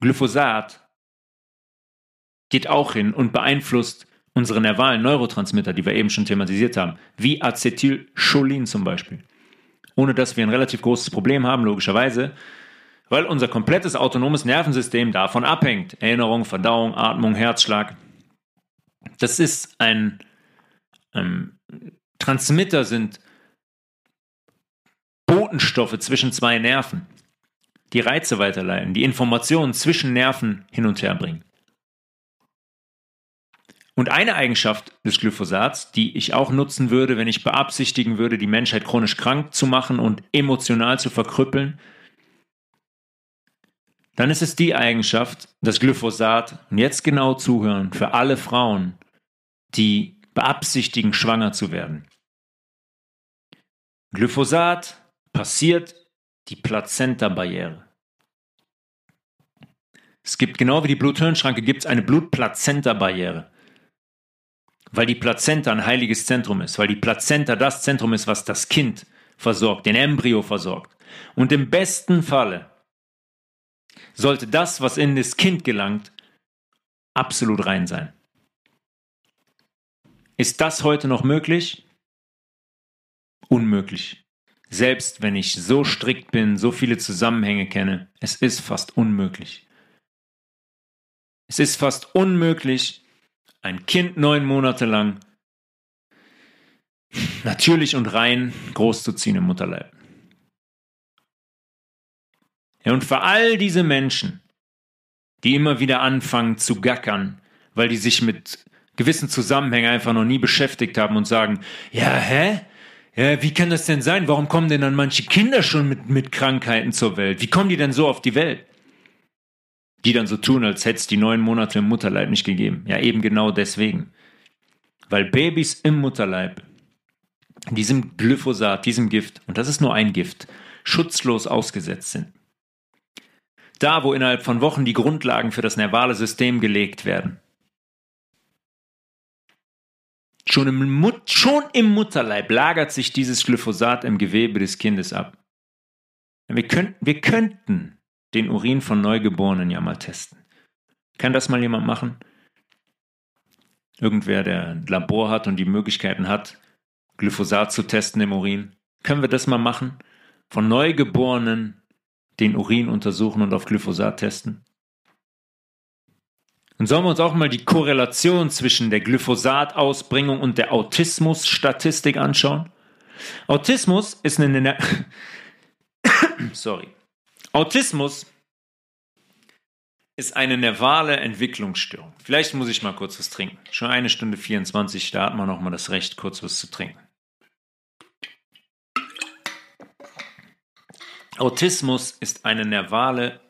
Glyphosat geht auch hin und beeinflusst unsere nervalen Neurotransmitter, die wir eben schon thematisiert haben, wie Acetylcholin zum Beispiel. Ohne dass wir ein relativ großes Problem haben, logischerweise, weil unser komplettes autonomes Nervensystem davon abhängt. Erinnerung, Verdauung, Atmung, Herzschlag. Das ist ein ähm, Transmitter, sind Botenstoffe zwischen zwei Nerven, die Reize weiterleiten, die Informationen zwischen Nerven hin und her bringen. Und eine Eigenschaft des Glyphosats, die ich auch nutzen würde, wenn ich beabsichtigen würde, die Menschheit chronisch krank zu machen und emotional zu verkrüppeln, dann ist es die Eigenschaft, dass Glyphosat, und jetzt genau zuhören, für alle Frauen, die beabsichtigen, schwanger zu werden. Glyphosat passiert die Plazenta-Barriere. Es gibt, genau wie die Blut-Hirn-Schranke, gibt es eine Blut-Plazenta-Barriere. Weil die Plazenta ein heiliges Zentrum ist, weil die Plazenta das Zentrum ist, was das Kind versorgt, den Embryo versorgt. Und im besten Falle sollte das, was in das Kind gelangt, absolut rein sein. Ist das heute noch möglich? Unmöglich. Selbst wenn ich so strikt bin, so viele Zusammenhänge kenne, es ist fast unmöglich. Es ist fast unmöglich, ein Kind neun Monate lang natürlich und rein großzuziehen im Mutterleib. Ja, und für all diese Menschen, die immer wieder anfangen zu gackern, weil die sich mit gewissen Zusammenhängen einfach noch nie beschäftigt haben und sagen, ja, hä? Ja, wie kann das denn sein? Warum kommen denn dann manche Kinder schon mit, mit Krankheiten zur Welt? Wie kommen die denn so auf die Welt? Die dann so tun, als hätte es die neun Monate im Mutterleib nicht gegeben. Ja, eben genau deswegen. Weil Babys im Mutterleib diesem Glyphosat, diesem Gift, und das ist nur ein Gift, schutzlos ausgesetzt sind. Da, wo innerhalb von Wochen die Grundlagen für das nervale System gelegt werden. Schon im, Mut- schon im Mutterleib lagert sich dieses Glyphosat im Gewebe des Kindes ab. Wir, könnt- wir könnten den Urin von Neugeborenen ja mal testen. Kann das mal jemand machen? Irgendwer, der ein Labor hat und die Möglichkeiten hat, Glyphosat zu testen im Urin. Können wir das mal machen? Von Neugeborenen den Urin untersuchen und auf Glyphosat testen. Und sollen wir uns auch mal die Korrelation zwischen der Glyphosat-Ausbringung und der Autismus-Statistik anschauen? Autismus ist eine... Ne- Sorry. Autismus ist eine nervale Entwicklungsstörung. Vielleicht muss ich mal kurz was trinken. Schon eine Stunde vierundzwanzig, da hat man nochmal das Recht, kurz was zu trinken. Autismus ist eine nervale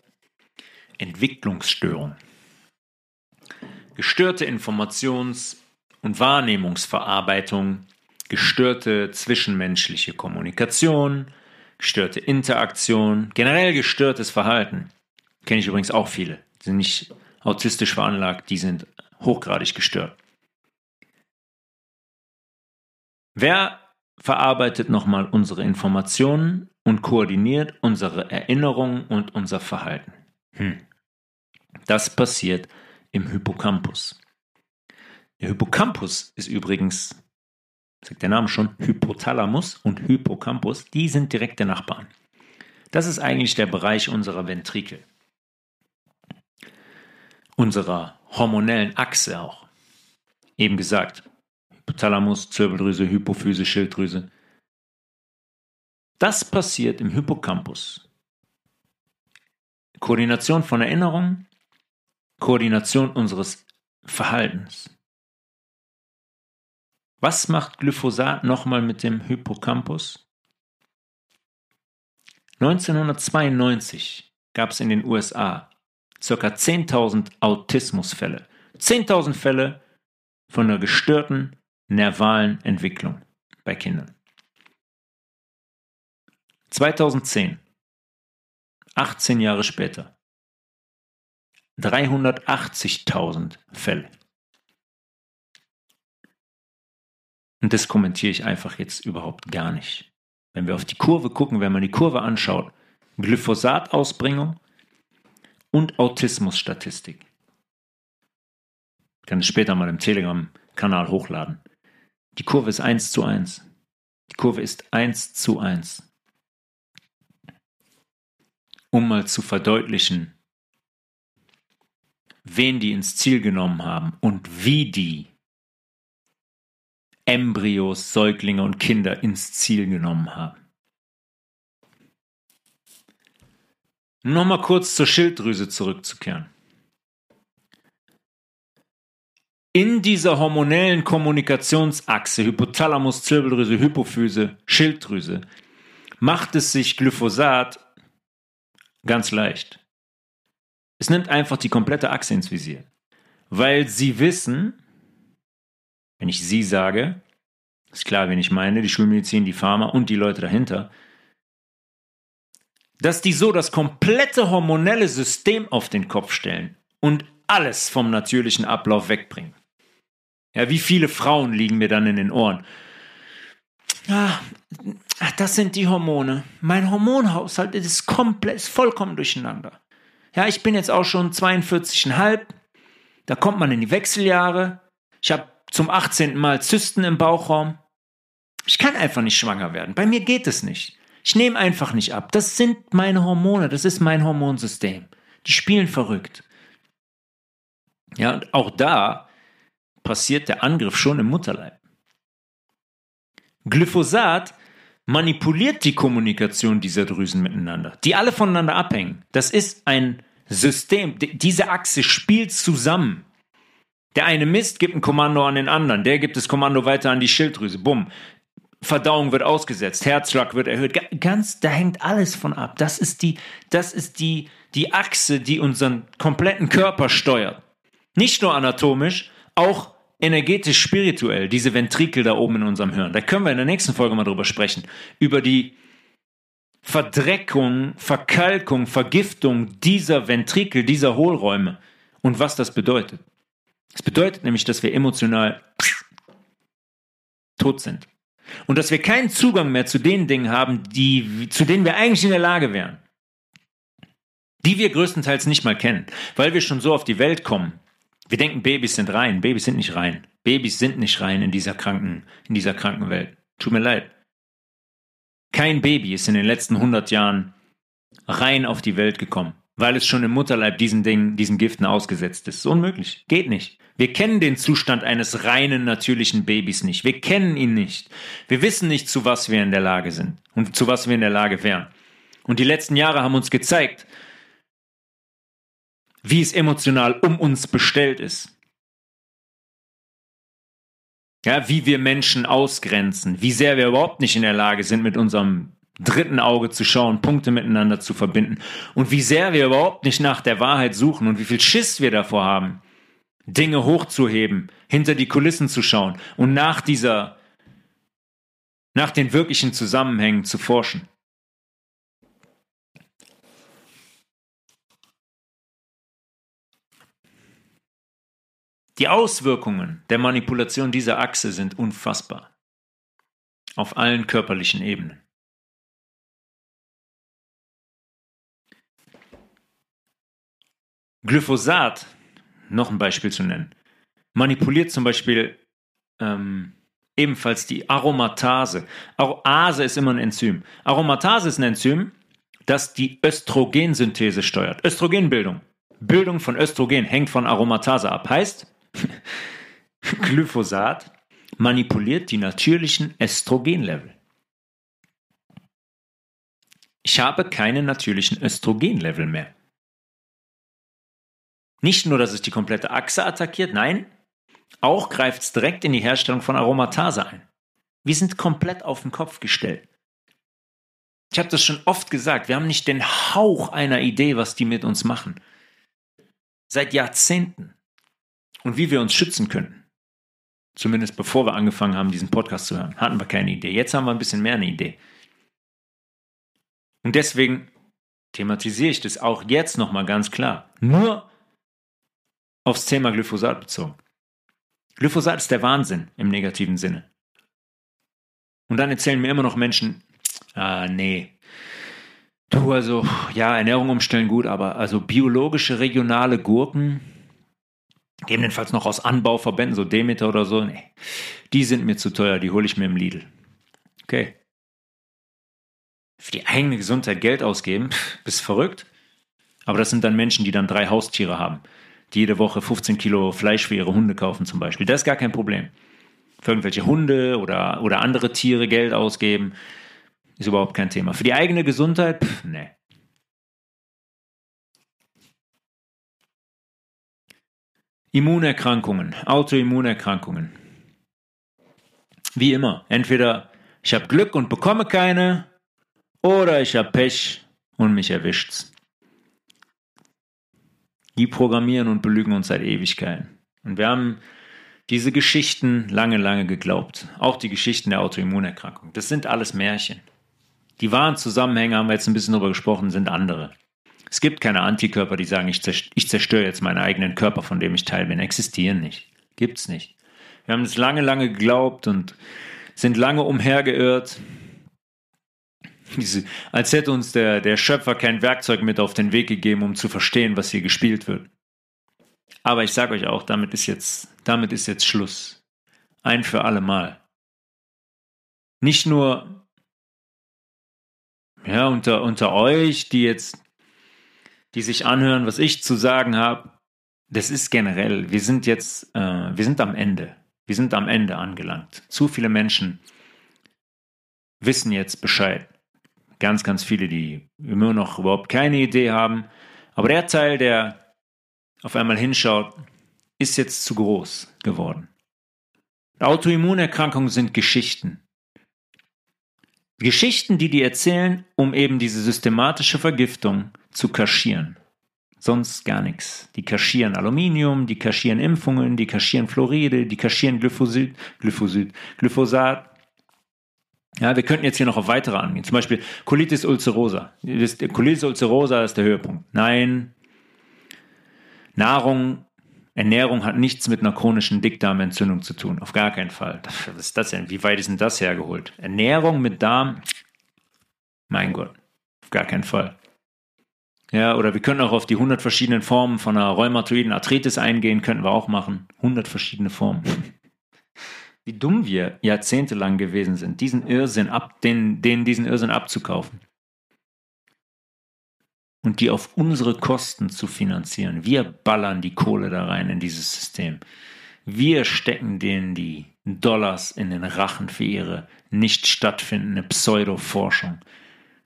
Entwicklungsstörung. Gestörte Informations- und Wahrnehmungsverarbeitung, gestörte zwischenmenschliche Kommunikation, gestörte Interaktion, generell gestörtes Verhalten. Kenne ich übrigens auch viele, die sind nicht autistisch veranlagt, die sind hochgradig gestört. Wer verarbeitet nochmal unsere Informationen und koordiniert unsere Erinnerungen und unser Verhalten? Hm. Das passiert im Hippocampus. Der Hippocampus ist übrigens, sagt der Name schon, Hypothalamus und Hippocampus, die sind direkte Nachbarn. Das ist eigentlich der Bereich unserer Ventrikel, unserer hormonellen Achse auch. Eben gesagt, Hypothalamus, Zirbeldrüse, Hypophyse, Schilddrüse. Das passiert im Hippocampus. Koordination von Erinnerungen, Koordination unseres Verhaltens. Was macht Glyphosat nochmal mit dem Hippocampus? neunzehnhundertzweiundneunzig gab es in den U S A ca. zehntausend Autismusfälle. zehntausend Fälle von einer gestörten nervalen Entwicklung bei Kindern. zweitausendzehn, achtzehn Jahre später, dreihundertachtzigtausend Fälle. Und das kommentiere ich einfach jetzt überhaupt gar nicht. Wenn wir auf die Kurve gucken, wenn man die Kurve anschaut, Glyphosat-Ausbringung und Autismus-Statistik. Ich kann es später mal im Telegram-Kanal hochladen. Die Kurve ist eins zu eins. Die Kurve ist eins zu eins. Um mal zu verdeutlichen, wen die ins Ziel genommen haben und wie die Embryos, Säuglinge und Kinder ins Ziel genommen haben. Nochmal kurz zur Schilddrüse zurückzukehren. In dieser hormonellen Kommunikationsachse, Hypothalamus, Zirbeldrüse, Hypophyse, Schilddrüse, macht es sich Glyphosat ganz leicht. Es nimmt einfach die komplette Achse ins Visier, weil sie wissen, wenn ich sie sage, ist klar, wen ich meine, die Schulmedizin, die Pharma und die Leute dahinter, dass die so das komplette hormonelle System auf den Kopf stellen und alles vom natürlichen Ablauf wegbringen. Ja, wie viele Frauen liegen mir dann in den Ohren? Ah, das sind die Hormone. Mein Hormonhaushalt ist komplett, ist vollkommen durcheinander. Ja, ich bin jetzt auch schon zweiundvierzig Komma fünf. Da kommt man in die Wechseljahre. Ich habe zum achtzehnten Mal Zysten im Bauchraum. Ich kann einfach nicht schwanger werden. Bei mir geht es nicht. Ich nehme einfach nicht ab. Das sind meine Hormone. Das ist mein Hormonsystem. Die spielen verrückt. Ja, und auch da passiert der Angriff schon im Mutterleib. Glyphosat manipuliert die Kommunikation dieser Drüsen miteinander, die alle voneinander abhängen. Das ist ein System. Diese Achse spielt zusammen. Der eine Mist gibt ein Kommando an den anderen. Der gibt das Kommando weiter an die Schilddrüse. Bumm. Verdauung wird ausgesetzt. Herzschlag wird erhöht. Ganz, da hängt alles von ab. Das ist die, das ist die, die Achse, die unseren kompletten Körper steuert. Nicht nur anatomisch, auch energetisch, spirituell, diese Ventrikel da oben in unserem Hirn. Da können wir in der nächsten Folge mal drüber sprechen. Über die Verdreckung, Verkalkung, Vergiftung dieser Ventrikel, dieser Hohlräume und was das bedeutet. Das bedeutet nämlich, dass wir emotional tot sind. Und dass wir keinen Zugang mehr zu den Dingen haben, die, zu denen wir eigentlich in der Lage wären. Die wir größtenteils nicht mal kennen, weil wir schon so auf die Welt kommen. Wir denken, Babys sind rein. Babys sind nicht rein. Babys sind nicht rein in dieser kranken, in dieser kranken Welt. Tut mir leid. Kein Baby ist in den letzten hundert Jahren rein auf die Welt gekommen, weil es schon im Mutterleib diesen Dingen, diesen Giften ausgesetzt ist. Ist unmöglich. Geht nicht. Wir kennen den Zustand eines reinen, natürlichen Babys nicht. Wir kennen ihn nicht. Wir wissen nicht, zu was wir in der Lage sind und zu was wir in der Lage wären. Und die letzten Jahre haben uns gezeigt, wie es emotional um uns bestellt ist. Ja, wie wir Menschen ausgrenzen, wie sehr wir überhaupt nicht in der Lage sind, mit unserem dritten Auge zu schauen, Punkte miteinander zu verbinden und wie sehr wir überhaupt nicht nach der Wahrheit suchen und wie viel Schiss wir davor haben, Dinge hochzuheben, hinter die Kulissen zu schauen und nach dieser, nach den wirklichen Zusammenhängen zu forschen. Die Auswirkungen der Manipulation dieser Achse sind unfassbar. Auf allen körperlichen Ebenen. Glyphosat, noch ein Beispiel zu nennen, manipuliert zum Beispiel ähm, ebenfalls die Aromatase. Ase ist immer ein Enzym. Aromatase ist ein Enzym, das die Östrogensynthese steuert. Östrogenbildung. Bildung von Östrogen hängt von Aromatase ab. Heißt, Glyphosat manipuliert die natürlichen Östrogenlevel. Ich habe keine natürlichen Östrogenlevel mehr. Nicht nur, dass es die komplette Achse attackiert, nein, auch greift es direkt in die Herstellung von Aromatase ein. Wir sind komplett auf den Kopf gestellt. Ich habe das schon oft gesagt, wir haben nicht den Hauch einer Idee, was die mit uns machen. Seit Jahrzehnten. Und wie wir uns schützen können. Zumindest bevor wir angefangen haben, diesen Podcast zu hören, hatten wir keine Idee. Jetzt haben wir ein bisschen mehr eine Idee. Und deswegen thematisiere ich das auch jetzt nochmal ganz klar. Nur aufs Thema Glyphosat bezogen. Glyphosat ist der Wahnsinn im negativen Sinne. Und dann erzählen mir immer noch Menschen, ah nee, du also, ja, Ernährung umstellen gut, aber also biologische, regionale Gurken, gegebenenfalls noch aus Anbauverbänden, so Demeter oder so, nee, die sind mir zu teuer, die hole ich mir im Lidl. Okay. Für die eigene Gesundheit Geld ausgeben, pff, bist verrückt. Aber das sind dann Menschen, die dann drei Haustiere haben. Jede Woche fünfzehn Kilo Fleisch für ihre Hunde kaufen zum Beispiel. Das ist gar kein Problem. Für irgendwelche Hunde oder, oder andere Tiere Geld ausgeben, ist überhaupt kein Thema. Für die eigene Gesundheit, pff, nee. Immunerkrankungen, Autoimmunerkrankungen. Wie immer, entweder ich habe Glück und bekomme keine oder ich habe Pech und mich erwischt's. Die programmieren und belügen uns seit Ewigkeiten. Und wir haben diese Geschichten lange, lange geglaubt. Auch die Geschichten der Autoimmunerkrankung. Das sind alles Märchen. Die wahren Zusammenhänge, haben wir jetzt ein bisschen drüber gesprochen, sind andere. Es gibt keine Antikörper, die sagen, ich zerstöre jetzt meinen eigenen Körper, von dem ich Teil bin. Existieren nicht. Gibt's nicht. Wir haben es lange, lange geglaubt und sind lange umhergeirrt. Diese, als hätte uns der, der Schöpfer kein Werkzeug mit auf den Weg gegeben, um zu verstehen, was hier gespielt wird. Aber ich sage euch auch, damit ist jetzt, damit ist jetzt Schluss. Ein für alle Mal. Nicht nur ja, unter, unter euch, die jetzt, die sich anhören, was ich zu sagen habe. Das ist generell, wir sind jetzt, äh, wir sind am Ende. Wir sind am Ende angelangt. Zu viele Menschen wissen jetzt Bescheid. Ganz, ganz viele, die immer noch überhaupt keine Idee haben. Aber der Teil, der auf einmal hinschaut, ist jetzt zu groß geworden. Autoimmunerkrankungen sind Geschichten. Geschichten, die die erzählen, um eben diese systematische Vergiftung zu kaschieren. Sonst gar nichts. Die kaschieren Aluminium, die kaschieren Impfungen, die kaschieren Fluoride, die kaschieren Glyphosat, Glyphosat, Glyphosat. Ja, wir könnten jetzt hier noch auf weitere angehen. Zum Beispiel Colitis ulcerosa. Colitis ulcerosa ist der Höhepunkt. Nein, Nahrung, Ernährung hat nichts mit einer chronischen Dickdarmentzündung zu tun. Auf gar keinen Fall. Was ist das denn? Wie weit ist denn das hergeholt? Ernährung mit Darm? Mein Gott, auf gar keinen Fall. Ja, oder wir können auch auf die hundert verschiedenen Formen von einer rheumatoiden Arthritis eingehen. Könnten wir auch machen. hundert verschiedene Formen. Wie dumm wir jahrzehntelang gewesen sind, diesen Irrsinn ab, den, denen diesen Irrsinn abzukaufen. Und die auf unsere Kosten zu finanzieren. Wir ballern die Kohle da rein in dieses System. Wir stecken denen die Dollars in den Rachen für ihre nicht stattfindende Pseudo-Forschung.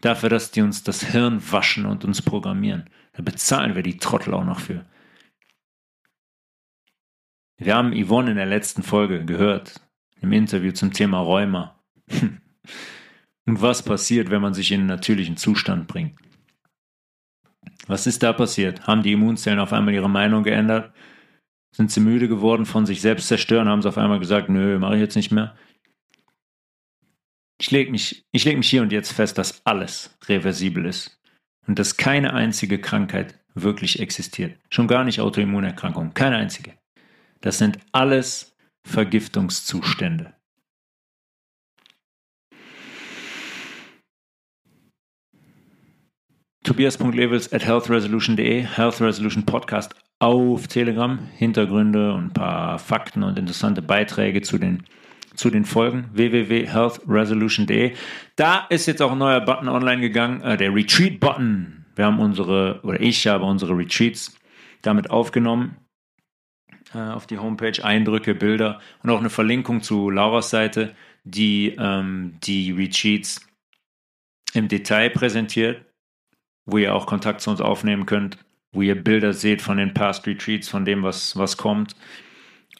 Dafür, dass die uns das Hirn waschen und uns programmieren. Da bezahlen wir die Trottel auch noch für. Wir haben Yvonne in der letzten Folge gehört. Im Interview zum Thema Rheuma. Und was passiert, wenn man sich in einen natürlichen Zustand bringt? Was ist da passiert? Haben die Immunzellen auf einmal ihre Meinung geändert? Sind sie müde geworden von sich selbst zerstören? Haben sie auf einmal gesagt, nö, mache ich jetzt nicht mehr? Ich lege mich, ich lege mich hier und jetzt fest, dass alles reversibel ist und dass keine einzige Krankheit wirklich existiert. Schon gar nicht Autoimmunerkrankungen, keine einzige. Das sind alles Vergiftungszustände. Tobias.levels at healthresolution.de, Health Resolution Podcast auf Telegram, Hintergründe und ein paar Fakten und interessante Beiträge zu den, zu den Folgen, w w w punkt health resolution punkt d e. Da ist jetzt auch ein neuer Button online gegangen, äh, der Retreat-Button. Wir haben unsere, oder ich habe unsere Retreats damit aufgenommen, äh, auf die Homepage, Eindrücke, Bilder und auch eine Verlinkung zu Lauras Seite, die ähm, die Retreats im Detail präsentiert, wo ihr auch Kontakt zu uns aufnehmen könnt, wo ihr Bilder seht von den Past Retreats, von dem, was, was kommt,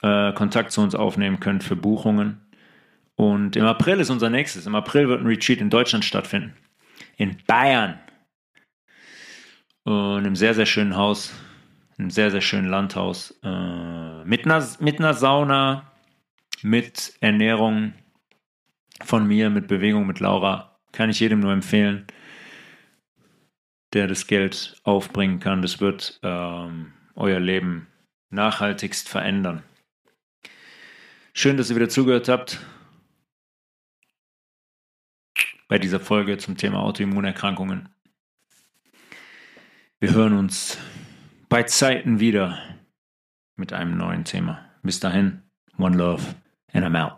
äh, Kontakt zu uns aufnehmen könnt für Buchungen. Und im April ist unser nächstes. Im April wird ein Retreat in Deutschland stattfinden, in Bayern. Und im sehr, sehr schönen Haus, im sehr, sehr schönen Landhaus, äh, mit einer, mit einer Sauna, mit Ernährung von mir, mit Bewegung, mit Laura. Kann ich jedem nur empfehlen, der das Geld aufbringen kann. Das wird ähm, euer Leben nachhaltigst verändern. Schön, dass ihr wieder zugehört habt bei dieser Folge zum Thema Autoimmunerkrankungen. Wir hören uns bei Zeiten wieder mit einem neuen Thema. Bis dahin, one love and I'm out.